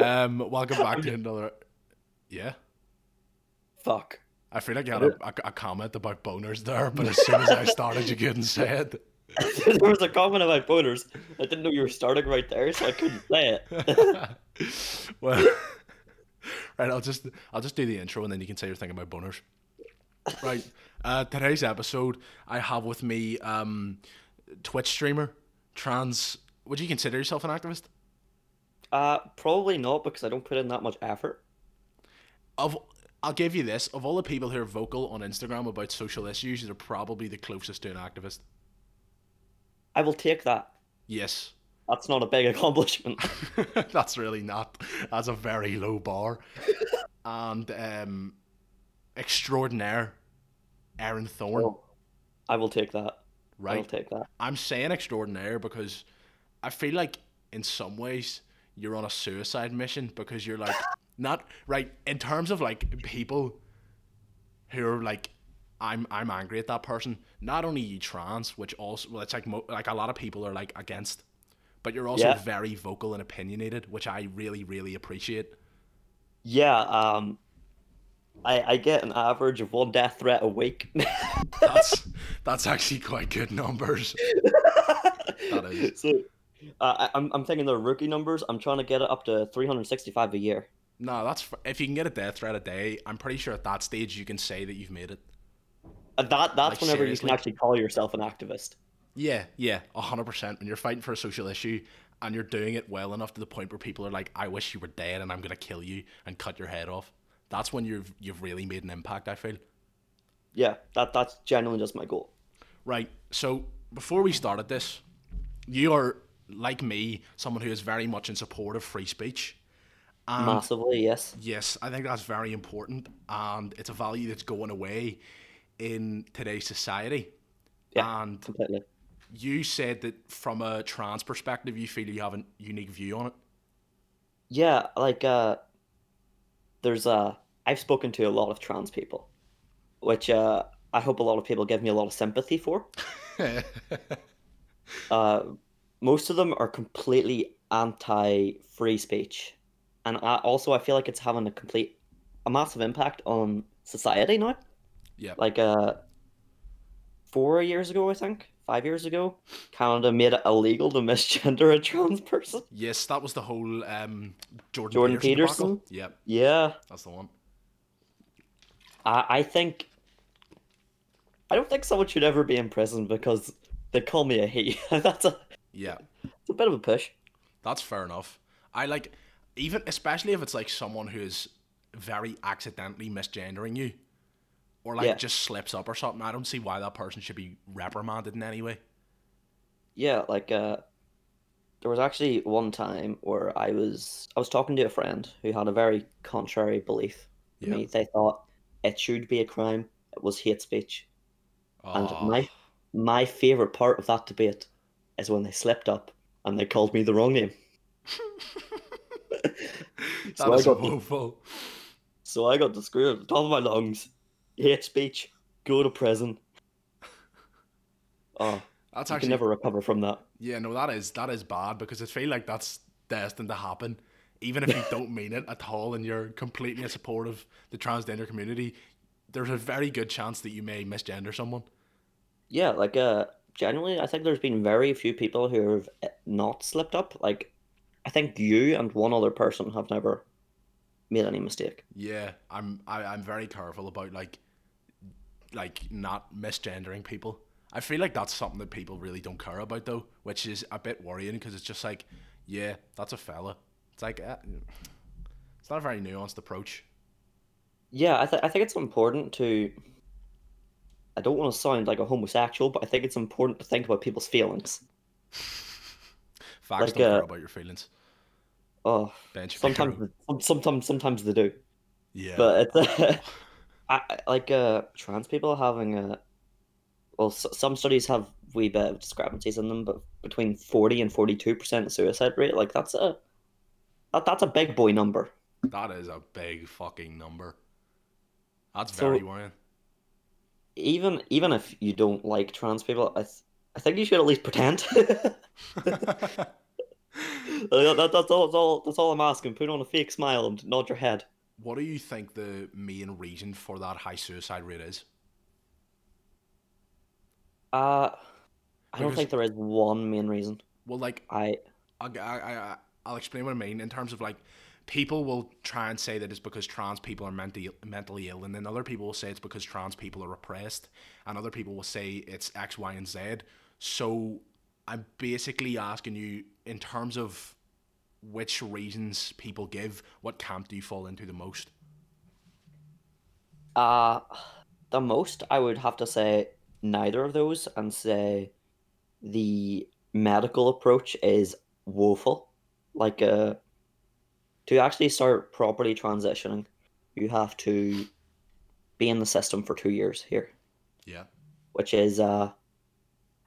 Welcome back to another. Yeah. Fuck. I feel like you had a comment about boners there, but as soon as I started, you couldn't say it. There was a comment about boners. I didn't know you were starting right there, so I couldn't say it. Well, right, I'll just do the intro, and then you can say you're thinking about boners. Right, today's episode, I have with me Twitch streamer, trans. Would you consider yourself an activist? Probably not, because I don't put in that much effort. I'll give you this. Of all the people who are vocal on Instagram about social issues, you're probably the closest to an activist. I will take that. Yes. That's not a big accomplishment. That's really not. That's a very low bar. And extraordinaire Erin Thorne. Oh, I will take that. Right. I will take that. I'm saying extraordinaire because I feel like in some ways you're on a suicide mission, because you're like... Not right in terms of like people who are like, I'm angry at that person. Not only you trans, which also, well, it's like a lot of people are like against, but you're also very vocal and opinionated, which I really, really appreciate. Yeah, I get an average of one death threat a week. that's actually quite good numbers. That is. So, I'm thinking they're rookie numbers. I'm trying to get it up to 365 a year. No, that's if you can get a death threat a day, I'm pretty sure at that stage you can say that you've made it. That's like, whenever seriously. You can actually call yourself an activist. Yeah, 100%. When you're fighting for a social issue and you're doing it well enough to the point where people are like, I wish you were dead and I'm going to kill you and cut your head off. That's when you've really made an impact, I feel. Yeah, that's genuinely just my goal. Right, so before we started this, you are, like me, someone who is very much in support of free speech. And massively, yes. Yes, I think that's very important, and it's a value that's going away in today's society. Yeah, and completely. You said that from a trans perspective, you feel you have a unique view on it. Yeah, like I've spoken to a lot of trans people, which I hope a lot of people give me a lot of sympathy for. Most of them are completely anti-free speech. And I feel like it's having a massive impact on society now. Yeah. Like 4 years ago, I think, 5 years ago, Canada made it illegal to misgender a trans person. Yes, that was the whole Jordan Peterson. Yeah. That's the one. I don't think someone should ever be in prison because they call me a he. It's a bit of a push. That's fair enough. I like. Even, especially if it's like someone who's very accidentally misgendering you or like just slips up or something, I don't see why that person should be reprimanded in any way. Yeah, like there was actually one time where I was talking to a friend who had a very contrary belief. Yeah. They thought it should be a crime. It was hate speech. Oh. And my favourite part of that debate is when they slipped up and they called me the wrong name. So I got to scream at the top of my lungs. Hate speech. Go to prison. Oh, that's actually, can never recover from that. Yeah, no, that is bad because I feel like that's destined to happen. Even if you don't mean it at all and you're completely in support of the transgender community, there's a very good chance that you may misgender someone. Yeah, like generally, I think there's been very few people who have not slipped up. Like, I think you and one other person have never made any mistake. Yeah, I'm very careful about like not misgendering people. I feel like that's something that people really don't care about though, which is a bit worrying because it's just like, yeah, that's a fella. It's like it's not a very nuanced approach. Yeah, I think it's important to. I don't want to sound like a homosexual, but I think it's important to think about people's feelings. Facts like, don't care about your feelings. Oh, Ben Shapiro. Sometimes they do. Yeah. But it's, trans people having some studies have wee bit of discrepancies in them, but between 40 and 42% suicide rate, like that's a big boy number. That is a big fucking number. That's very worrying. Even if you don't like trans people, I think you should at least pretend. That's all I'm asking. Put on a fake smile and nod your head. What do you think the main reason for that high suicide rate is? I don't think there is one main reason. Well, like, I'll explain what I mean in terms of, like, people will try and say that it's because trans people are mentally ill, and then other people will say it's because trans people are repressed, and other people will say it's X, Y, and Z. So I'm basically asking you, in terms of which reasons people give, what camp do you fall into the most? The most, I would have to say neither of those, and say the medical approach is woeful. Like, to actually start properly transitioning, you have to be in the system for 2 years here. Yeah. Which is, I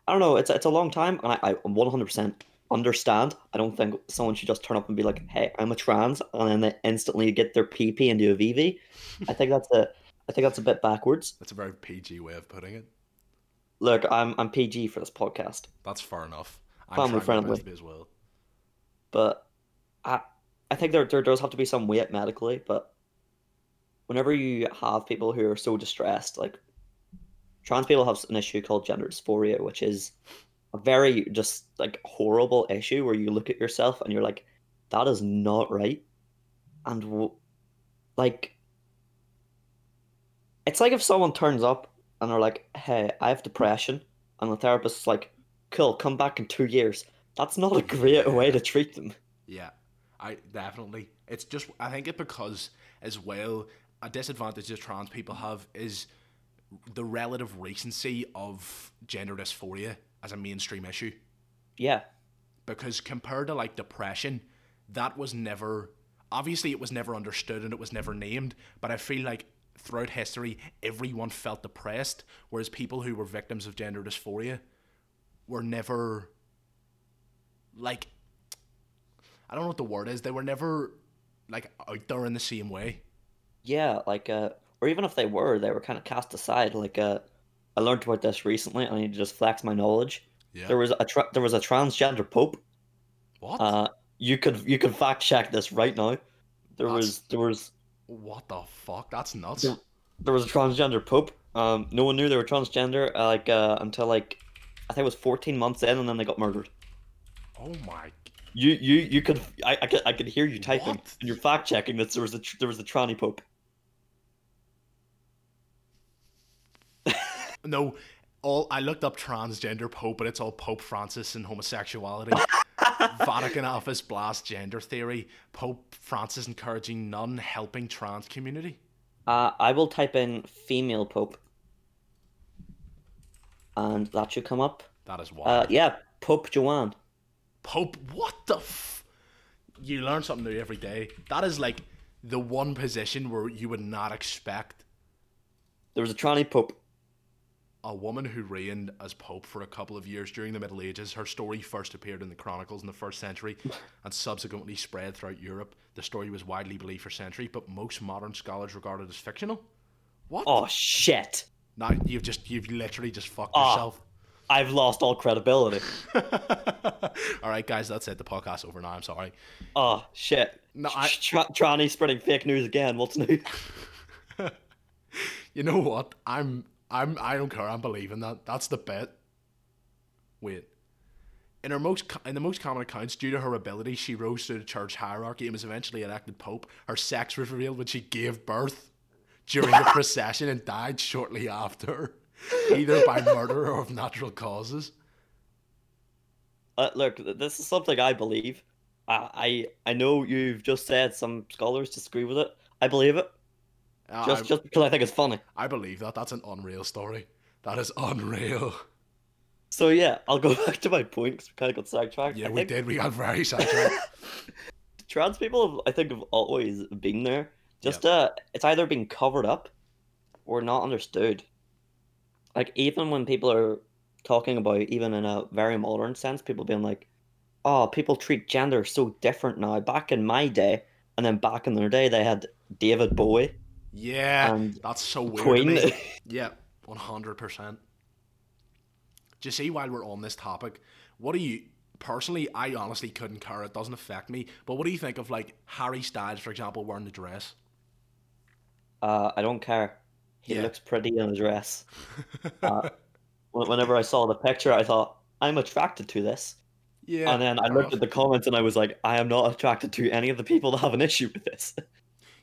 don't know, it's a long time, and I 100% understand. I don't think someone should just turn up and be like, hey, I'm a trans, and then they instantly get their PP and do a VV. I think that's a bit backwards. That's a very PG way of putting it. Look, I'm PG for this podcast. That's fair enough. I'm family friendly as well. But I think there does have to be some weight medically, but whenever you have people who are so distressed, like, trans people have an issue called gender dysphoria, which is a very just, like, horrible issue where you look at yourself and you're like, that is not right. And, like, it's like if someone turns up and they're like, hey, I have depression, and the therapist's like, cool, come back in 2 years. That's not a great way to treat them. Yeah, I definitely. It's just, I think it because, as well, a disadvantage that trans people have is the relative recency of gender dysphoria as a mainstream issue. Yeah. Because compared to, like, depression, that was never, obviously it was never understood and it was never named, but I feel like throughout history, everyone felt depressed, whereas people who were victims of gender dysphoria were never, like, I don't know what the word is, they were never, like, out there in the same way. Yeah, like, or even if they were kind of cast aside. Like, I learned about this recently, and I need to just flex my knowledge. Yeah. There was a transgender pope. What? You could fact check this right now. There was. What the fuck? That's nuts. There was a transgender pope. No one knew they were transgender. Until, like, I think it was 14 months in, and then they got murdered. Oh my. You could. I could hear you typing, what? And you're fact checking that there was a tranny pope. No, I looked up transgender pope, but it's all Pope Francis and homosexuality. Vatican office blast gender theory. Pope Francis encouraging none, helping trans community. I will type in female pope, and that should come up. That is wild. Yeah, Pope Joanne. Pope, what the f? You learn something new every day. That is, like, the one position where you would not expect. There was a tranny pope. A woman who reigned as Pope for a couple of years during the Middle Ages. Her story first appeared in the Chronicles in the 1st century and subsequently spread throughout Europe. The story was widely believed for centuries, but most modern scholars regard it as fictional. What? Oh, shit. Now, you've literally just fucked yourself. I've lost all credibility. All right, guys, that's it. The podcast's over now. I'm sorry. Oh, shit. No, Tranny spreading fake news again. What's new? You know what? I don't care. I'm believing that. That's the bet. Wait. In the most common accounts, due to her ability, she rose through the church hierarchy and was eventually elected pope. Her sex was revealed when she gave birth during the procession and died shortly after, either by murder or of natural causes. Look, this is something I believe. I know you've just said some scholars disagree with it. I believe it. Just because I think it's funny. I believe that. That's an unreal story. That is unreal. So yeah, I'll go back to my point because we kind of got sidetracked. Yeah, we did. We got very sidetracked. Trans people, I think, have always been there. Just it's either been covered up or not understood. Like, even when people are talking about, even in a very modern sense, people being like, oh, people treat gender so different now. Back in my day, and then back in their day, they had David Bowie. Yeah, that's so weird. Queen. To me. Yeah, 100%. Do you see, while we're on this topic, what do you personally, I honestly couldn't care. It doesn't affect me. But what do you think of, like, Harry Styles, for example, wearing the dress? I don't care. He looks pretty in a dress. Whenever I saw the picture, I thought, I'm attracted to this. Yeah. And then I looked at the comments and I was like, I am not attracted to any of the people that have an issue with this.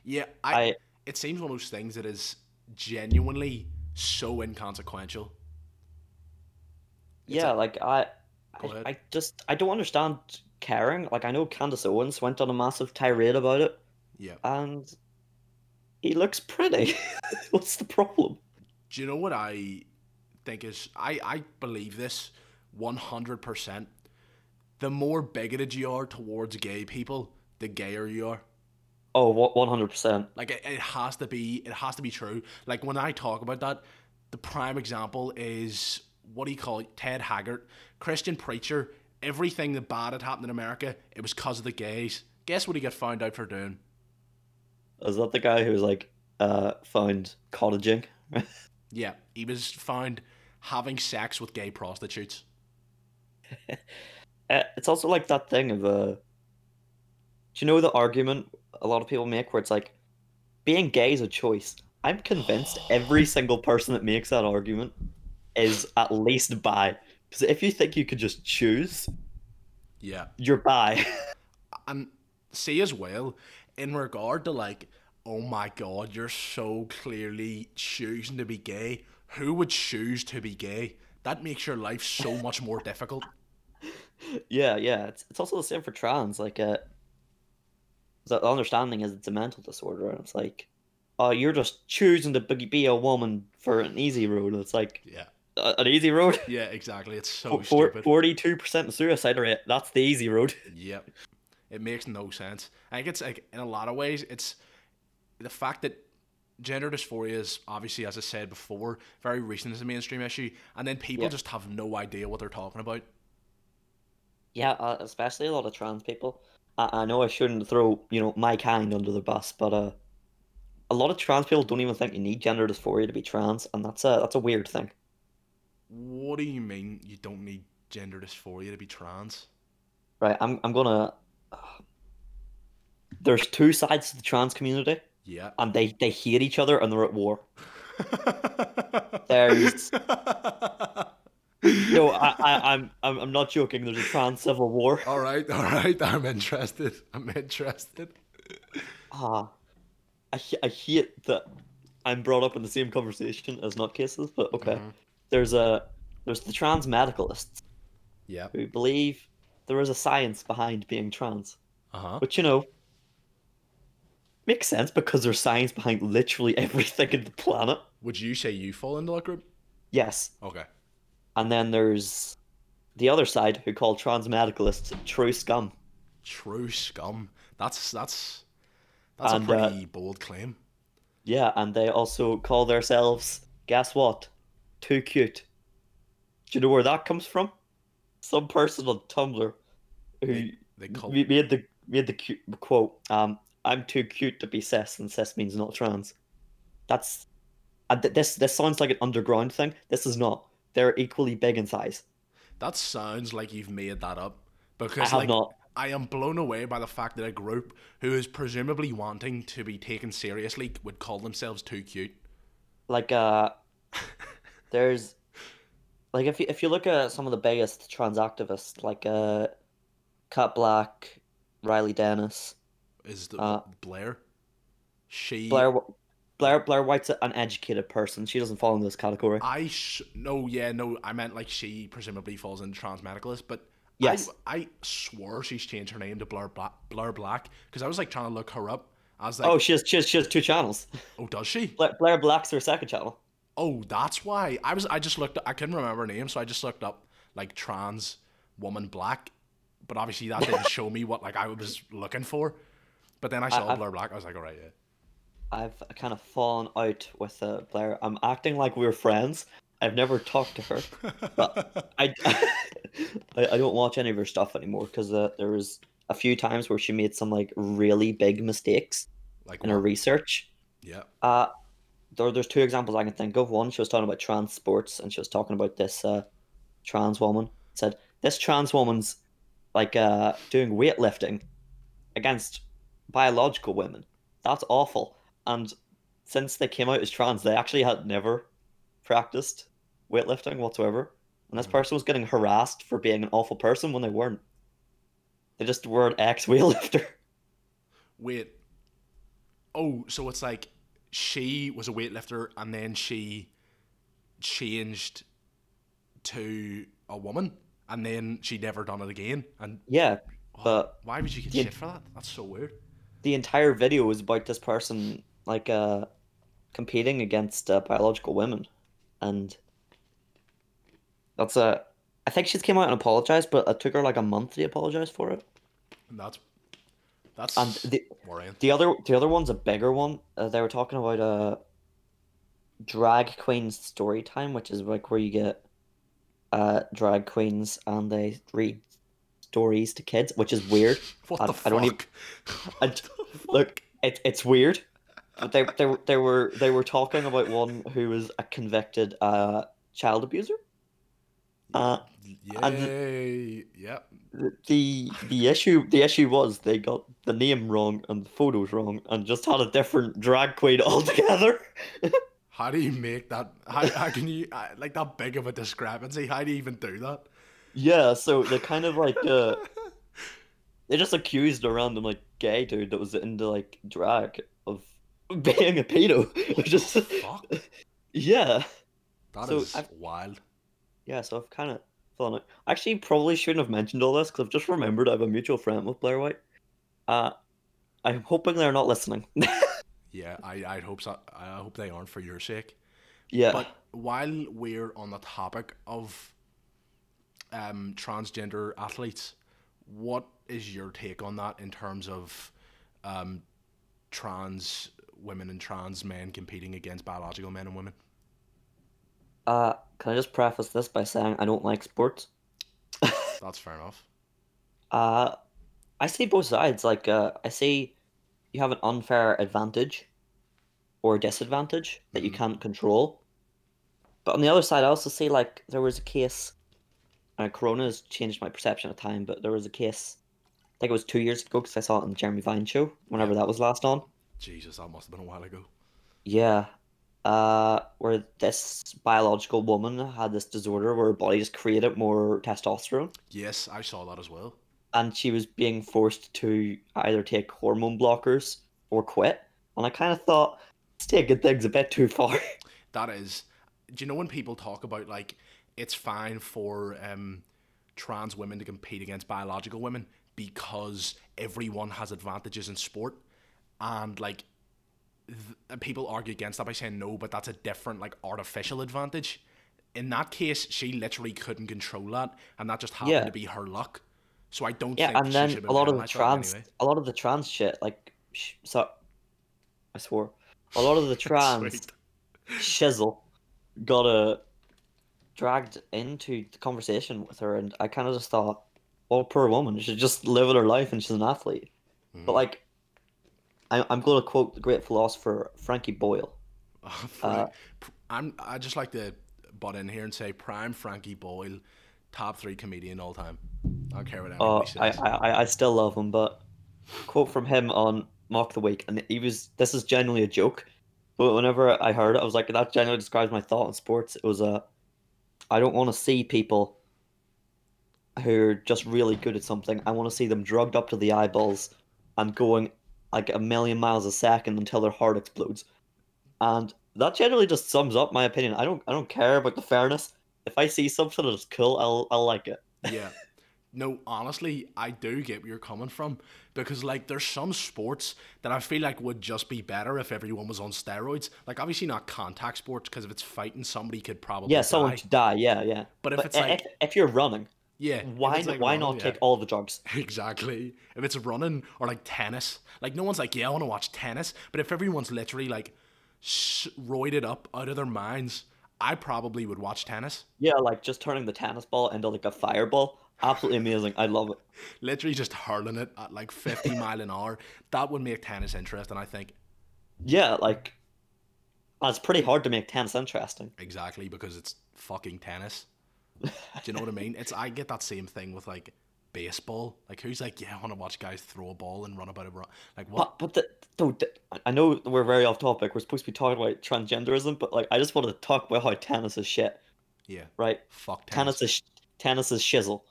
Yeah, I it seems one of those things that is genuinely so inconsequential. It's I don't understand caring. Like, I know Candace Owens went on a massive tirade about it. Yeah. And he looks pretty. What's the problem? Do you know what I think is, I believe this 100%. The more bigoted you are towards gay people, the gayer you are. Oh, 100%. Like, it has to be true. Like, when I talk about that, the prime example is, what do you call it? Ted Haggard, Christian preacher. Everything that bad had happened in America, it was because of the gays. Guess what he got found out for doing? Is that the guy who was, like, found cottaging? Yeah, he was found having sex with gay prostitutes. It's also like that thing of, do you know the argument a lot of people make where it's like, being gay is a choice? I'm convinced every single person that makes that argument is at least bi. Because if you think you could just choose, you're bi. And see as well, in regard to like, oh my God, you're so clearly choosing to be gay. Who would choose to be gay? That makes your life so much more difficult. Yeah. It's also the same for trans. Like, the understanding is it's a mental disorder, and it's like, oh, you're just choosing to be a woman for an easy road. It's like, an easy road. Yeah, exactly. It's so stupid. 42% suicide rate. That's the easy road. Yep, it makes no sense. I think it's like, in a lot of ways, it's the fact that gender dysphoria is obviously, as I said before, very recent as a mainstream issue, and then people just have no idea what they're talking about. Yeah, especially a lot of trans people. I know I shouldn't throw, my kind under the bus, but a lot of trans people don't even think you need gender dysphoria to be trans, and that's a weird thing. What do you mean you don't need gender dysphoria to be trans? Right, I'm gonna... There's two sides to the trans community. Yeah. And they hate each other and they're at war. There's... No, I'm not joking. There's a trans civil war. All right. I'm interested. I hate that I'm brought up in the same conversation as nutcases, but okay. Mm-hmm. There's the trans medicalists. Yeah. Who believe there is a science behind being trans. Uh-huh. Which, makes sense because there's science behind literally everything in the planet. Would you say you fall into that group? Yes. Okay. And then there's the other side who call trans medicalists true scum. True scum. That's a pretty bold claim. Yeah, and they also call themselves, guess what? Too cute. Do you know where that comes from? Some person on Tumblr who made the quote, I'm too cute to be cis, and cis means not trans. That's this sounds like an underground thing. This is not. They're equally big in size. That sounds like you've made that up. Because I am blown away by the fact that a group who is presumably wanting to be taken seriously would call themselves too cute. Like, there's... Like, if you look at some of the biggest trans activists, like Cat Black, Riley Dennis... Is the Blair? Blair White's an educated person. She doesn't fall in this category. I meant like she presumably falls in trans medicalist, but yes. I swore she's changed her name to Blair Black because I was like trying to look her up. I was like, oh, she has two channels. Oh, does she? Blair Black's her second channel. Oh, that's why I couldn't remember her name, so I just looked up like trans woman Black, but obviously that didn't show me what like I was looking for. But then I saw Blair Black. I was like, all right, yeah. I've kind of fallen out with Blair. I'm acting like we're friends. I've never talked to her. But I don't watch any of her stuff anymore because there was a few times where she made some like really big mistakes in her research. Yeah. There's two examples I can think of. One, she was talking about trans sports, and she was talking about this trans woman. Said, this trans woman's like doing weightlifting against biological women. That's awful. And since they came out as trans, they actually had never practiced weightlifting whatsoever. And this person was getting harassed for being an awful person when they weren't. They just were an ex-weightlifter. Wait. Oh, so it's like she was a weightlifter and then she changed to a woman and then she never done it again. And yeah, but why would you get shit for that? That's so weird. The entire video was about this person like competing against biological women, and that's a. I think she came out and apologized, but it took her like a month to apologize for it. And that's and the other one's a bigger one. They were talking about drag queen story time, which is like where you get drag queens and they read stories to kids, which is weird. What the fuck? I don't even. Look, it's weird. But they were talking about one who was a convicted child abuser. And yeah. The issue was they got the name wrong and the photos wrong and just had a different drag queen altogether. How do you make that? How can you like that big of a discrepancy? How do you even do that? Yeah, so they kind of like they just accused a random like gay dude that was into like drag of being a pedo, which is fuck. Yeah, that is wild. Yeah, so I've kind of fallen out. I actually probably shouldn't have mentioned all this because I've just remembered I have a mutual friend with Blair White. I'm hoping they're not listening. Yeah, I hope so. I hope they aren't for your sake. Yeah. But while we're on the topic of transgender athletes, what is your take on that in terms of trans women and trans men competing against biological men and women? Can I just preface this by saying I don't like sports? That's fair enough. I see both sides. Like, I see you have an unfair advantage or disadvantage that you can't control. But on the other side, I also see, like, there was a case, and Corona has changed my perception of time, but there was a case, I think it was 2 years ago, because I saw it on the Jeremy Vine show, whenever that was last on. Jesus, that must have been a while ago. Yeah. Where this biological woman had this disorder where her body just created more testosterone. Yes, I saw that as well. And she was being forced to either take hormone blockers or quit. And I kind of thought, it's taking things a bit too far. That is. Do you know when people talk about, like, it's fine for trans women to compete against biological women because everyone has advantages in sport? And, like, people argue against that by saying no, but that's a different, like, artificial advantage. In that case, she literally couldn't control that, and that just happened to be her luck. So I don't think she should have been a lot of the trans shit, like, so I swore a lot of the trans shizzle got dragged into the conversation with her, and I kind of just thought, well, poor woman, she's just living her life and she's an athlete. But, like, I'm going to quote the great philosopher Frankie Boyle. I just like to butt in here and say prime Frankie Boyle, top 3 comedian all time. I don't care what anybody says. I still love him, but quote from him on Mock the Week, and this is genuinely a joke, but whenever I heard it, I was like, that genuinely describes my thought on sports. It was, I don't want to see people who are just really good at something. I want to see them drugged up to the eyeballs and going like a million miles a second until their heart explodes. And that generally just sums up my opinion. I don't care about the fairness. If I see something that's cool, I'll like it. Yeah. No, honestly, I do get where you're coming from, because, like, there's some sports that I feel like would just be better if everyone was on steroids. Like, obviously not contact sports, because if it's fighting, somebody could probably die. Someone could die, yeah. But if it's like, if you're running, yeah, why not take all the drugs? Exactly. If it's running or, like, tennis, like, no one's like, yeah, I want to watch tennis. But if everyone's literally, like, roided up out of their minds, I probably would watch tennis. Yeah, like, just turning the tennis ball into, like, a fireball. Absolutely amazing. I love it. Literally just hurling it at, like, 50 mile an hour. That would make tennis interesting, I think. Yeah, like, it's pretty hard to make tennis interesting. Exactly, because it's fucking tennis. Do you know what I mean? I get that same thing with, like, baseball. Like, who's like, yeah, I want to watch guys throw a ball and run about a run? Like, what? But I know we're very off topic. We're supposed to be talking about transgenderism, but like, I just want to talk about how tennis is shit. Yeah. Right. Fuck tennis. Tennis is shizzle.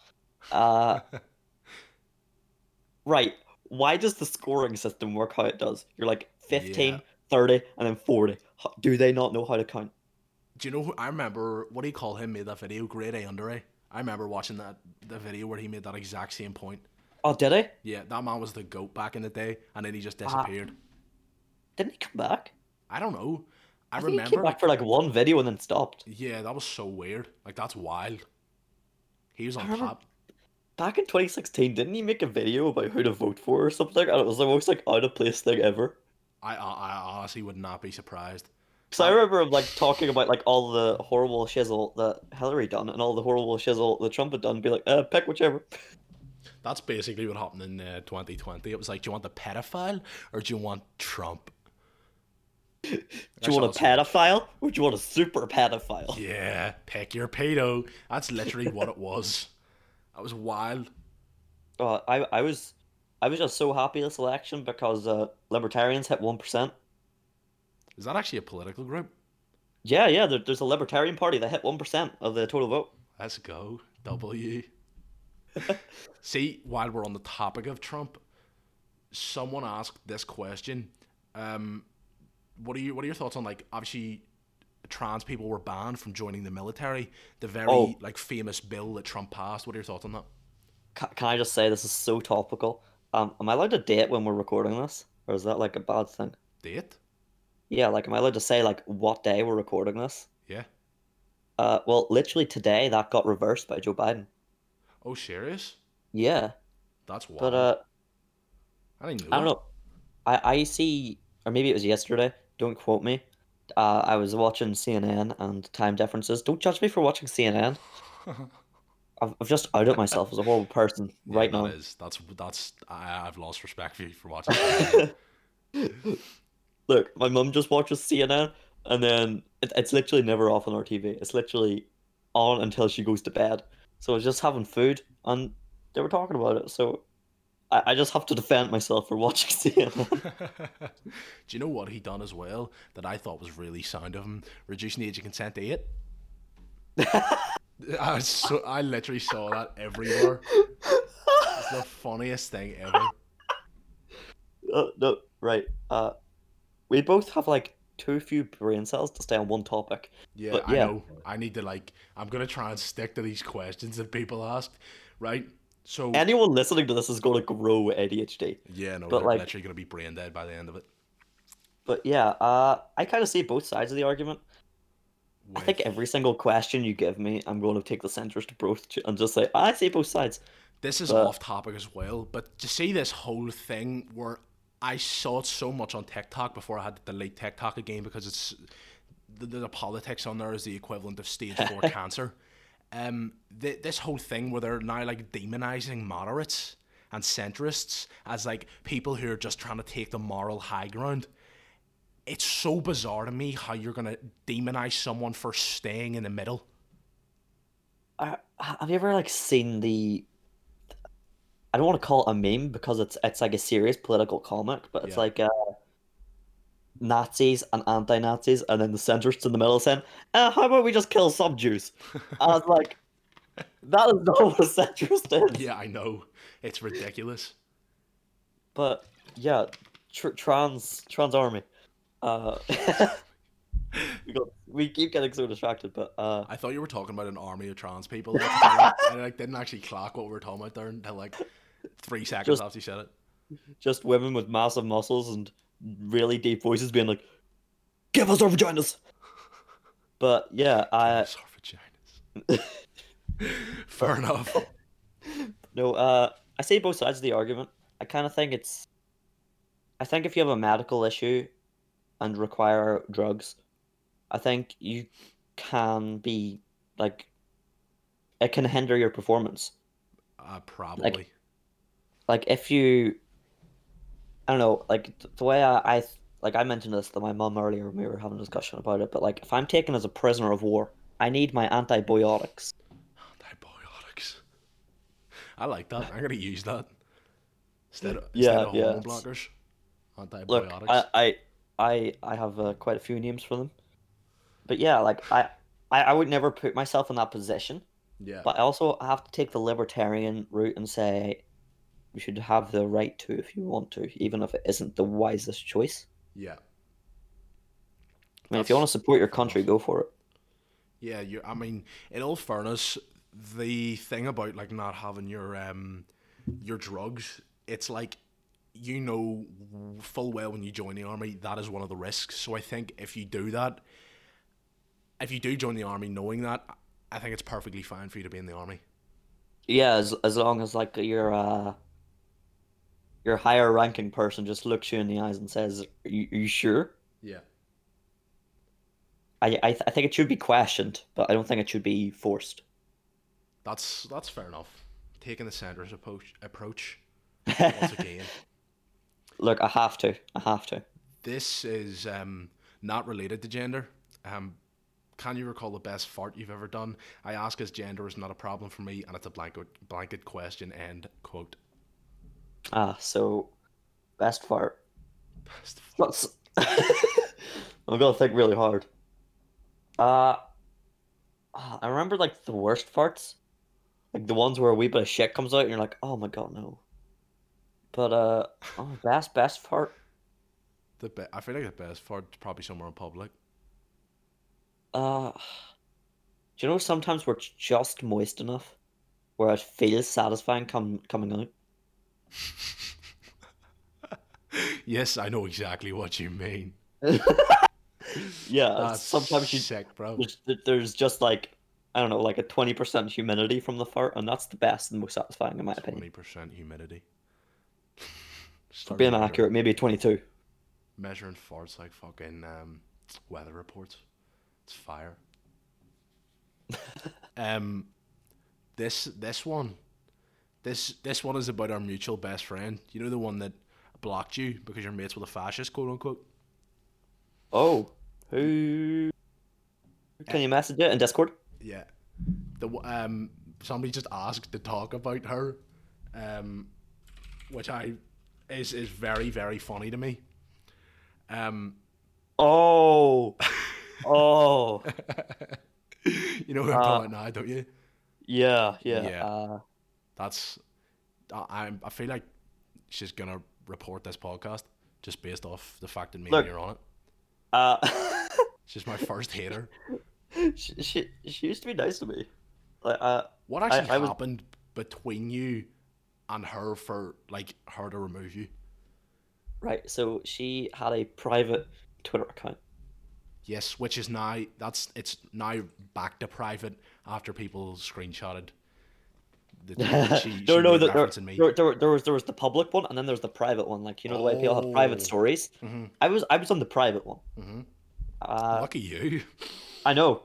Right. Why does the scoring system work how it does? You're like 15, 30, and then 40. Do they not know how to count? Do you know who I remember? What do you call him? Made that video, Grade A Under A. I remember watching the video where he made that exact same point. Oh, did he? Yeah, that man was the GOAT back in the day, and then he just disappeared. Didn't he come back? I don't know. I remember he came back for like one video and then stopped. Yeah, that was so weird. Like, that's wild. He was on top. Back in 2016, didn't he make a video about who to vote for or something? And it was the most like out of place thing ever. I honestly would not be surprised. So I remember him, like, talking about, like, all the horrible shizzle that Hillary done and all the horrible shizzle that Trump had done, and be like, pick whichever. That's basically what happened in 2020. It was like, do you want the pedophile or do you want Trump? Do you want a pedophile or do you want a super pedophile? Yeah, pick your pedo. That's literally what it was. That was wild. I was just so happy this election because libertarians hit 1%. Is that actually a political group? Yeah. There's a Libertarian Party that hit 1% of the total vote. Let's go. W. See, while we're on the topic of Trump, someone asked this question. What are your thoughts on, like, obviously trans people were banned from joining the military, the very like famous bill that Trump passed. What are your thoughts on that? Can I just say this is so topical? Am I allowed to date when we're recording this? Or is that like a bad thing? Date? Yeah, like, am I allowed to say, like, what day we're recording this? Yeah. Well, literally today, that got reversed by Joe Biden. Oh, serious? Yeah. That's wild. But, I don't know. I see, or maybe it was yesterday, don't quote me. I was watching CNN and time differences. Don't judge me for watching CNN. I've just outed myself as a horrible person right now. I've lost respect for you for watching CNN. Look, my mum just watches CNN, and then it's literally never off on our TV. It's literally on until she goes to bed. So I was just having food, and they were talking about it. So I just have to defend myself for watching CNN. Do you know what he done as well that I thought was really sound of him? Reducing the age of consent to 8. I literally saw that everywhere. It's the funniest thing ever. No, right. We both have, like, too few brain cells to stay on one topic. Yeah, but, yeah, I know. I need to, like, I'm going to try and stick to these questions that people asked, right? So anyone listening to this is going to grow ADHD. Yeah, no, but they're, like, literally going to be brain dead by the end of it. But, yeah, I kind of see both sides of the argument. I think every single question you give me, I'm going to take the centrist approach and just say, I see both sides. This is off topic as well, but to see this whole thing where I saw it so much on TikTok before I had to delete TikTok again because it's the politics on there is the equivalent of stage 4 cancer. This whole thing where they're now, like, demonizing moderates and centrists as, like, people who are just trying to take the moral high ground. It's so bizarre to me how you're gonna demonize someone for staying in the middle. Have you ever, like, seen the? I don't want to call it a meme because it's like a serious political comic, but it's like Nazis and anti-Nazis, and then the centrists in the middle saying, how about we just kill some Jews? And I was like, that is not what a centrist is. Yeah, I know. It's ridiculous. But, yeah, trans army. We keep getting so distracted, but I thought you were talking about an army of trans people. I like didn't actually clock what we were talking about there until like 3 seconds after you said it. Just women with massive muscles and really deep voices being like, "Give us our vaginas." But yeah, give us our vaginas. Fair enough. No, I see both sides of the argument. I kind of think I think if you have a medical issue and require drugs, I think you can be, like, it can hinder your performance. Probably. Like if you, I don't know, like, the way I mentioned this to my mum earlier when we were having a discussion about it, but, like, if I'm taken as a prisoner of war, I need my antibiotics. I like that. I'm gonna use that instead of hormone blockers, antibiotics. Look, I have quite a few names for them, but yeah, like I would never put myself in that position. Yeah. But I also have to take the libertarian route and say you should have the right to if you want to, even if it isn't the wisest choice. Yeah. I mean, if you want to support your country, go for it. Yeah, I mean, in all fairness, the thing about like not having your drugs, it's like you know full well when you join the army that is one of the risks. So I think if you do that, if you do join the army knowing that, I think it's perfectly fine for you to be in the army. Yeah, as long as like your higher ranking person just looks you in the eyes and says, "Are you sure?" Yeah. I think it should be questioned, but I don't think it should be forced. That's fair enough. Taking the centrist approach once again. Look, I have to. This is not related to gender. Can you recall the best fart you've ever done? I ask as gender is not a problem for me, and it's a blanket question, end quote. So best fart. I'm gonna think really hard. I remember like the worst farts, like the ones where a wee bit of shit comes out and you're like, oh my god, no. But best fart. I feel like the best fart's probably somewhere in public. Do you know sometimes we're just moist enough where it feels satisfying coming out? Yes, I know exactly what you mean. Yeah, that's sometimes you sick, bro. There's just like, I don't know, like a 20% humidity from the fart, and that's the best and most satisfying in my opinion. 20% humidity. Being accurate, maybe 22. Measuring farts like fucking weather reports. It's fire. This one is about our mutual best friend. You know the one that blocked you because you're mates with a fascist, quote unquote. Oh, who? Can you message it in Discord? Yeah, somebody just asked to talk about her, which is very very funny to me. Oh. You know who I'm talking about now, don't you? Yeah. I feel like she's gonna report this podcast just based off the fact that me and you're on it. She's my first hater. She used to be nice to me. What actually happened between you and her for like her to remove you? Right. So she had a private Twitter account. Yes, which is now it's now back to private after people screenshotted. There was the public one and then there's the private one. Like you know the way people have private stories. Mm-hmm. I was on the private one. Mm-hmm. Lucky you. I know,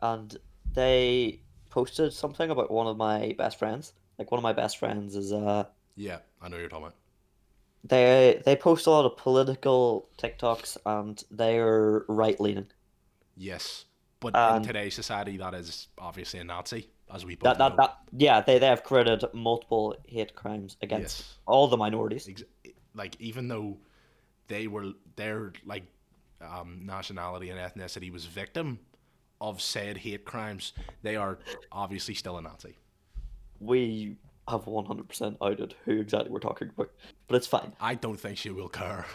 and they posted something about one of my best friends. Like one of my best friends is Yeah, I know who you're talking about. They post a lot of political TikToks and they are right leaning. Yes, but in today's society, that is obviously a Nazi, as we both know. They have created multiple hate crimes against all the minorities. Like even though their like nationality and ethnicity was victim of said hate crimes, they are obviously still a Nazi. We have 100% outed who exactly we're talking about, but it's fine. I don't think she will care.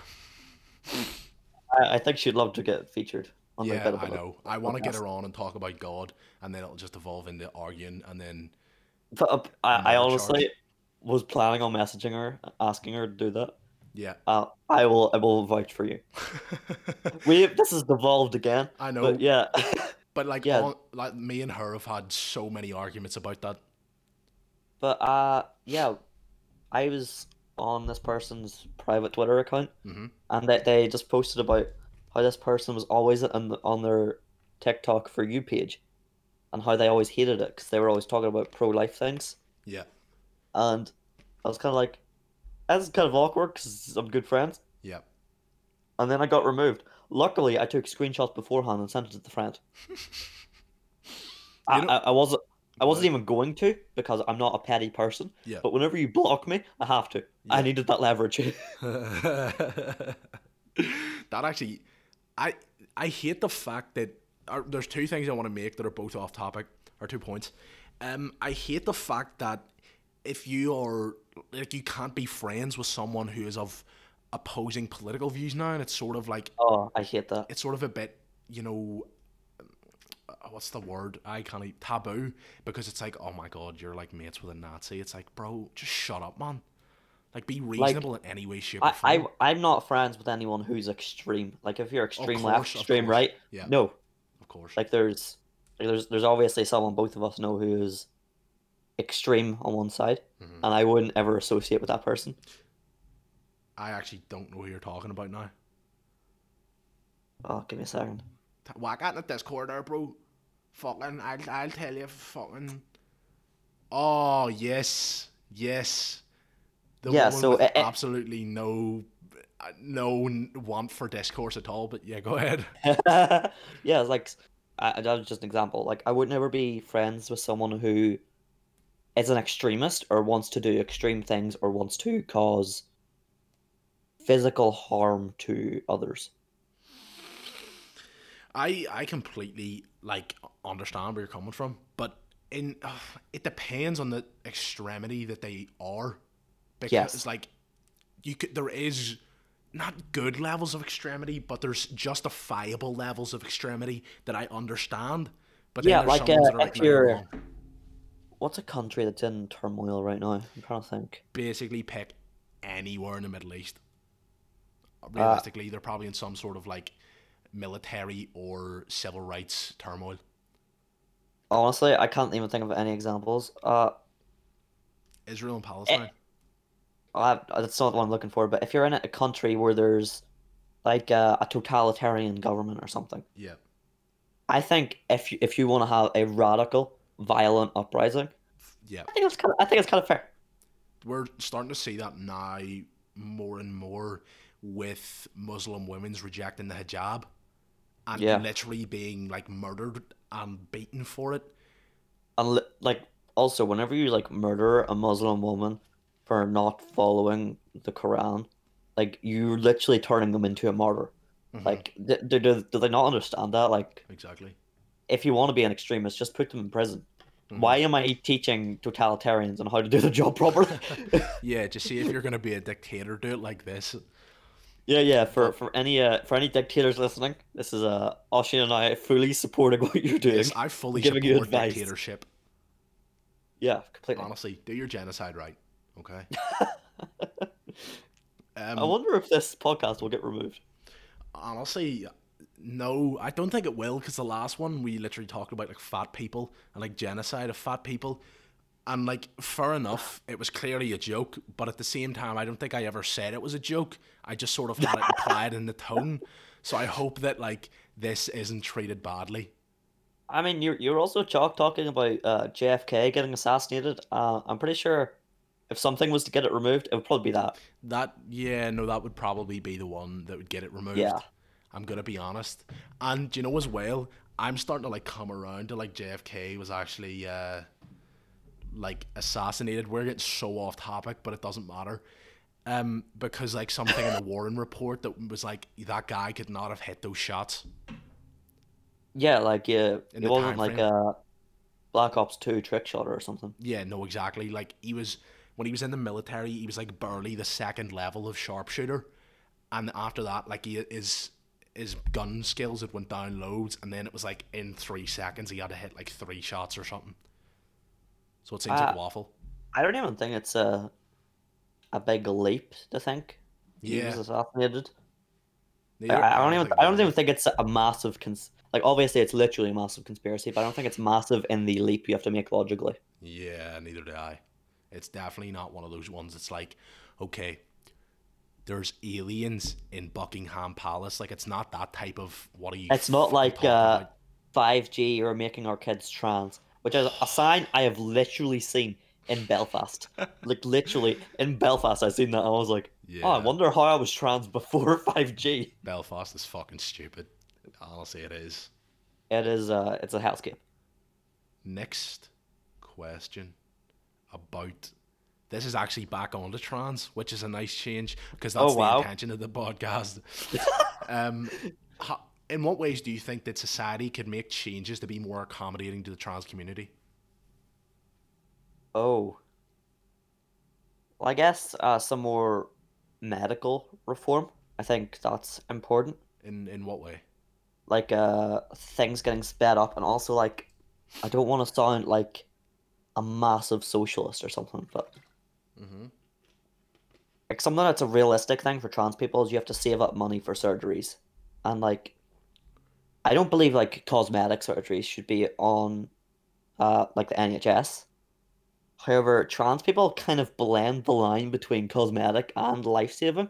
I think she'd love to get featured. I know. I want to get her on and talk about God, and then it'll just evolve into arguing, and then... I honestly was planning on messaging her, asking her to do that. Yeah. I will vouch for you. This has devolved again. I know. But yeah. But like, yeah. Like me and her have had so many arguments about that. But I was on this person's private Twitter account, mm-hmm. and they just posted about how this person was always on their TikTok For You page, and how they always hated it because they were always talking about pro-life things. Yeah. And I was kind of like, that's kind of awkward because I'm good friends. Yeah. And then I got removed. Luckily, I took screenshots beforehand and sent it to the friend. I wasn't. I wasn't even going to because I'm not a petty person. Yeah. But whenever you block me, I have to. Yeah. I needed that leverage. That actually, I hate the fact that there's two things I want to make that are both off topic, or 2 points. I hate the fact that if you are, like, you can't be friends with someone who is of opposing political views now, and it's sort of like... Oh, I hate that. It's sort of a bit, you know... what's the word? I can't eat taboo, because it's like, oh my god, you're like mates with a Nazi. It's like, bro, just shut up, man. Like, be reasonable, like, in any way, shape, or form. I'm not friends with anyone who's extreme. Like, if you're extreme left, extreme right, yeah. No, of course. Like, there's obviously someone both of us know who's extreme on one side, mm-hmm. and I wouldn't ever associate with that person. I actually don't know who you're talking about now. Oh, give me a second. Whack out in the Discord there, bro. Fucking, I'll tell you, fucking. Oh, yes. The yeah, so it, absolutely no want for discourse at all. But yeah, go ahead. Yeah, it's like that was just an example. Like, I would never be friends with someone who is an extremist or wants to do extreme things or wants to cause physical harm to others. I completely, like, understand where you're coming from, but it depends on the extremity that they are, because yes. Like, there is not good levels of extremity, but there's justifiable levels of extremity that I understand. But yeah, like, if you're, what's a country that's in turmoil right now? I'm trying to think. Basically, pick anywhere in the Middle East. Realistically, they're probably in some sort of, like, military or civil rights turmoil. Honestly, I can't even think of any examples. Israel and Palestine. That's not the one I'm looking for, but if you're in a country where there's, like, a totalitarian government or something. Yeah. I think if you want to have a radical, violent uprising, yeah, I think it's kind of fair. We're starting to see that now more and more, with Muslim women's rejecting the hijab and literally being, like, murdered and beaten for it. And, like, also, whenever you, like, murder a Muslim woman for not following the Quran, like, you're literally turning them into a martyr. Mm-hmm. Like, do they not understand that? Like, exactly. If you want to be an extremist, just put them in prison. Mm-hmm. Why am I teaching totalitarians on how to do the job properly? Yeah, just see, if you're going to be a dictator, do it like this. Yeah. For any dictators listening, this is Oisin and I fully supporting what you're doing. Yes, I fully support dictatorship. Yeah, completely. Honestly, do your genocide right, okay? I wonder if this podcast will get removed. Honestly, no, I don't think it will, because the last one we literally talked about, like, fat people and, like, genocide of fat people. And, like, fair enough, it was clearly a joke, but at the same time, I don't think I ever said it was a joke. I just sort of had it implied in the tone. So I hope that, like, this isn't treated badly. I mean, you're also talking about JFK getting assassinated. I'm pretty sure if something was to get it removed, it would probably be that. That would probably be the one that would get it removed. Yeah. I'm going to be honest. And, you know, as well, I'm starting to, like, come around to, like, JFK was actually... like, assassinated. We're getting so off topic, but it doesn't matter, because, like, something in the Warren report that was like, that guy could not have hit those shots. Yeah, like, yeah, it wasn't like a Black Ops 2 trick shot or something. Yeah, no, exactly. Like, he was, when he was in the military, he was, like, barely the second level of sharpshooter, and after that, like, his gun skills had went down loads, and then it was like in 3 seconds he had to hit like 3 shots or something. So it seems like waffle. I don't even think it's a big leap to think he was assassinated. I don't even think it's a massive like, obviously it's literally a massive conspiracy, but I don't think it's massive in the leap you have to make logically. Yeah, neither do I. It's definitely not one of those ones that's like, okay, there's aliens in Buckingham Palace. Like, it's not that type of, what are you? It's not like 5G or making our kids trans. Which is a sign I have literally seen in Belfast. Like, literally, in Belfast, I've seen that, and I was like, I wonder how I was trans before 5G. Belfast is fucking stupid. Honestly, it is. It's a hellscape. Next question about... This is actually back on the trans, which is a nice change, because that's the intention of the podcast. In what ways do you think that society could make changes to be more accommodating to the trans community? Oh. Well, I guess some more medical reform. I think that's important. In what way? Like things getting sped up, and also, like, I don't want to sound like a massive socialist or something, but... Mm-hmm. Like, something that's a realistic thing for trans people is you have to save up money for surgeries, and like, I don't believe like cosmetic surgeries should be on like the NHS. However, trans people kind of blend the line between cosmetic and life-saving,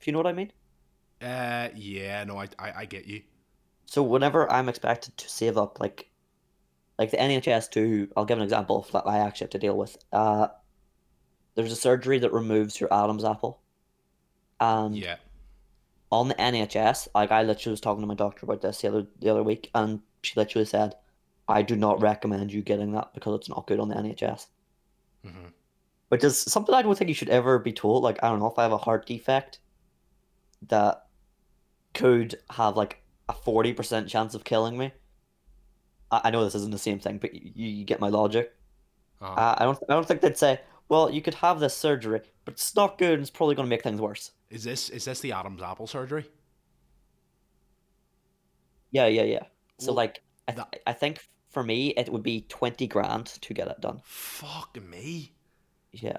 if you know what I mean. I get you. So whenever I'm expected to save up like the NHS too, I'll give an example of that I actually have to deal with. There's a surgery that removes your Adam's apple. And on the NHS, like, I literally was talking to my doctor about this the other week, and she literally said, I do not recommend you getting that because it's not good on the NHS. Mm-hmm. Which is something I don't think you should ever be told. Like, I don't know, if I have a heart defect that could have like a 40% chance of killing me. I know this isn't the same thing, but you get my logic. Uh-huh. I don't think they'd say, well, you could have this surgery, but it's not good and it's probably going to make things worse. Is this the Adam's apple surgery? Yeah. So, well, like, I think for me, it would be 20 grand to get it done. Fuck me. Yeah.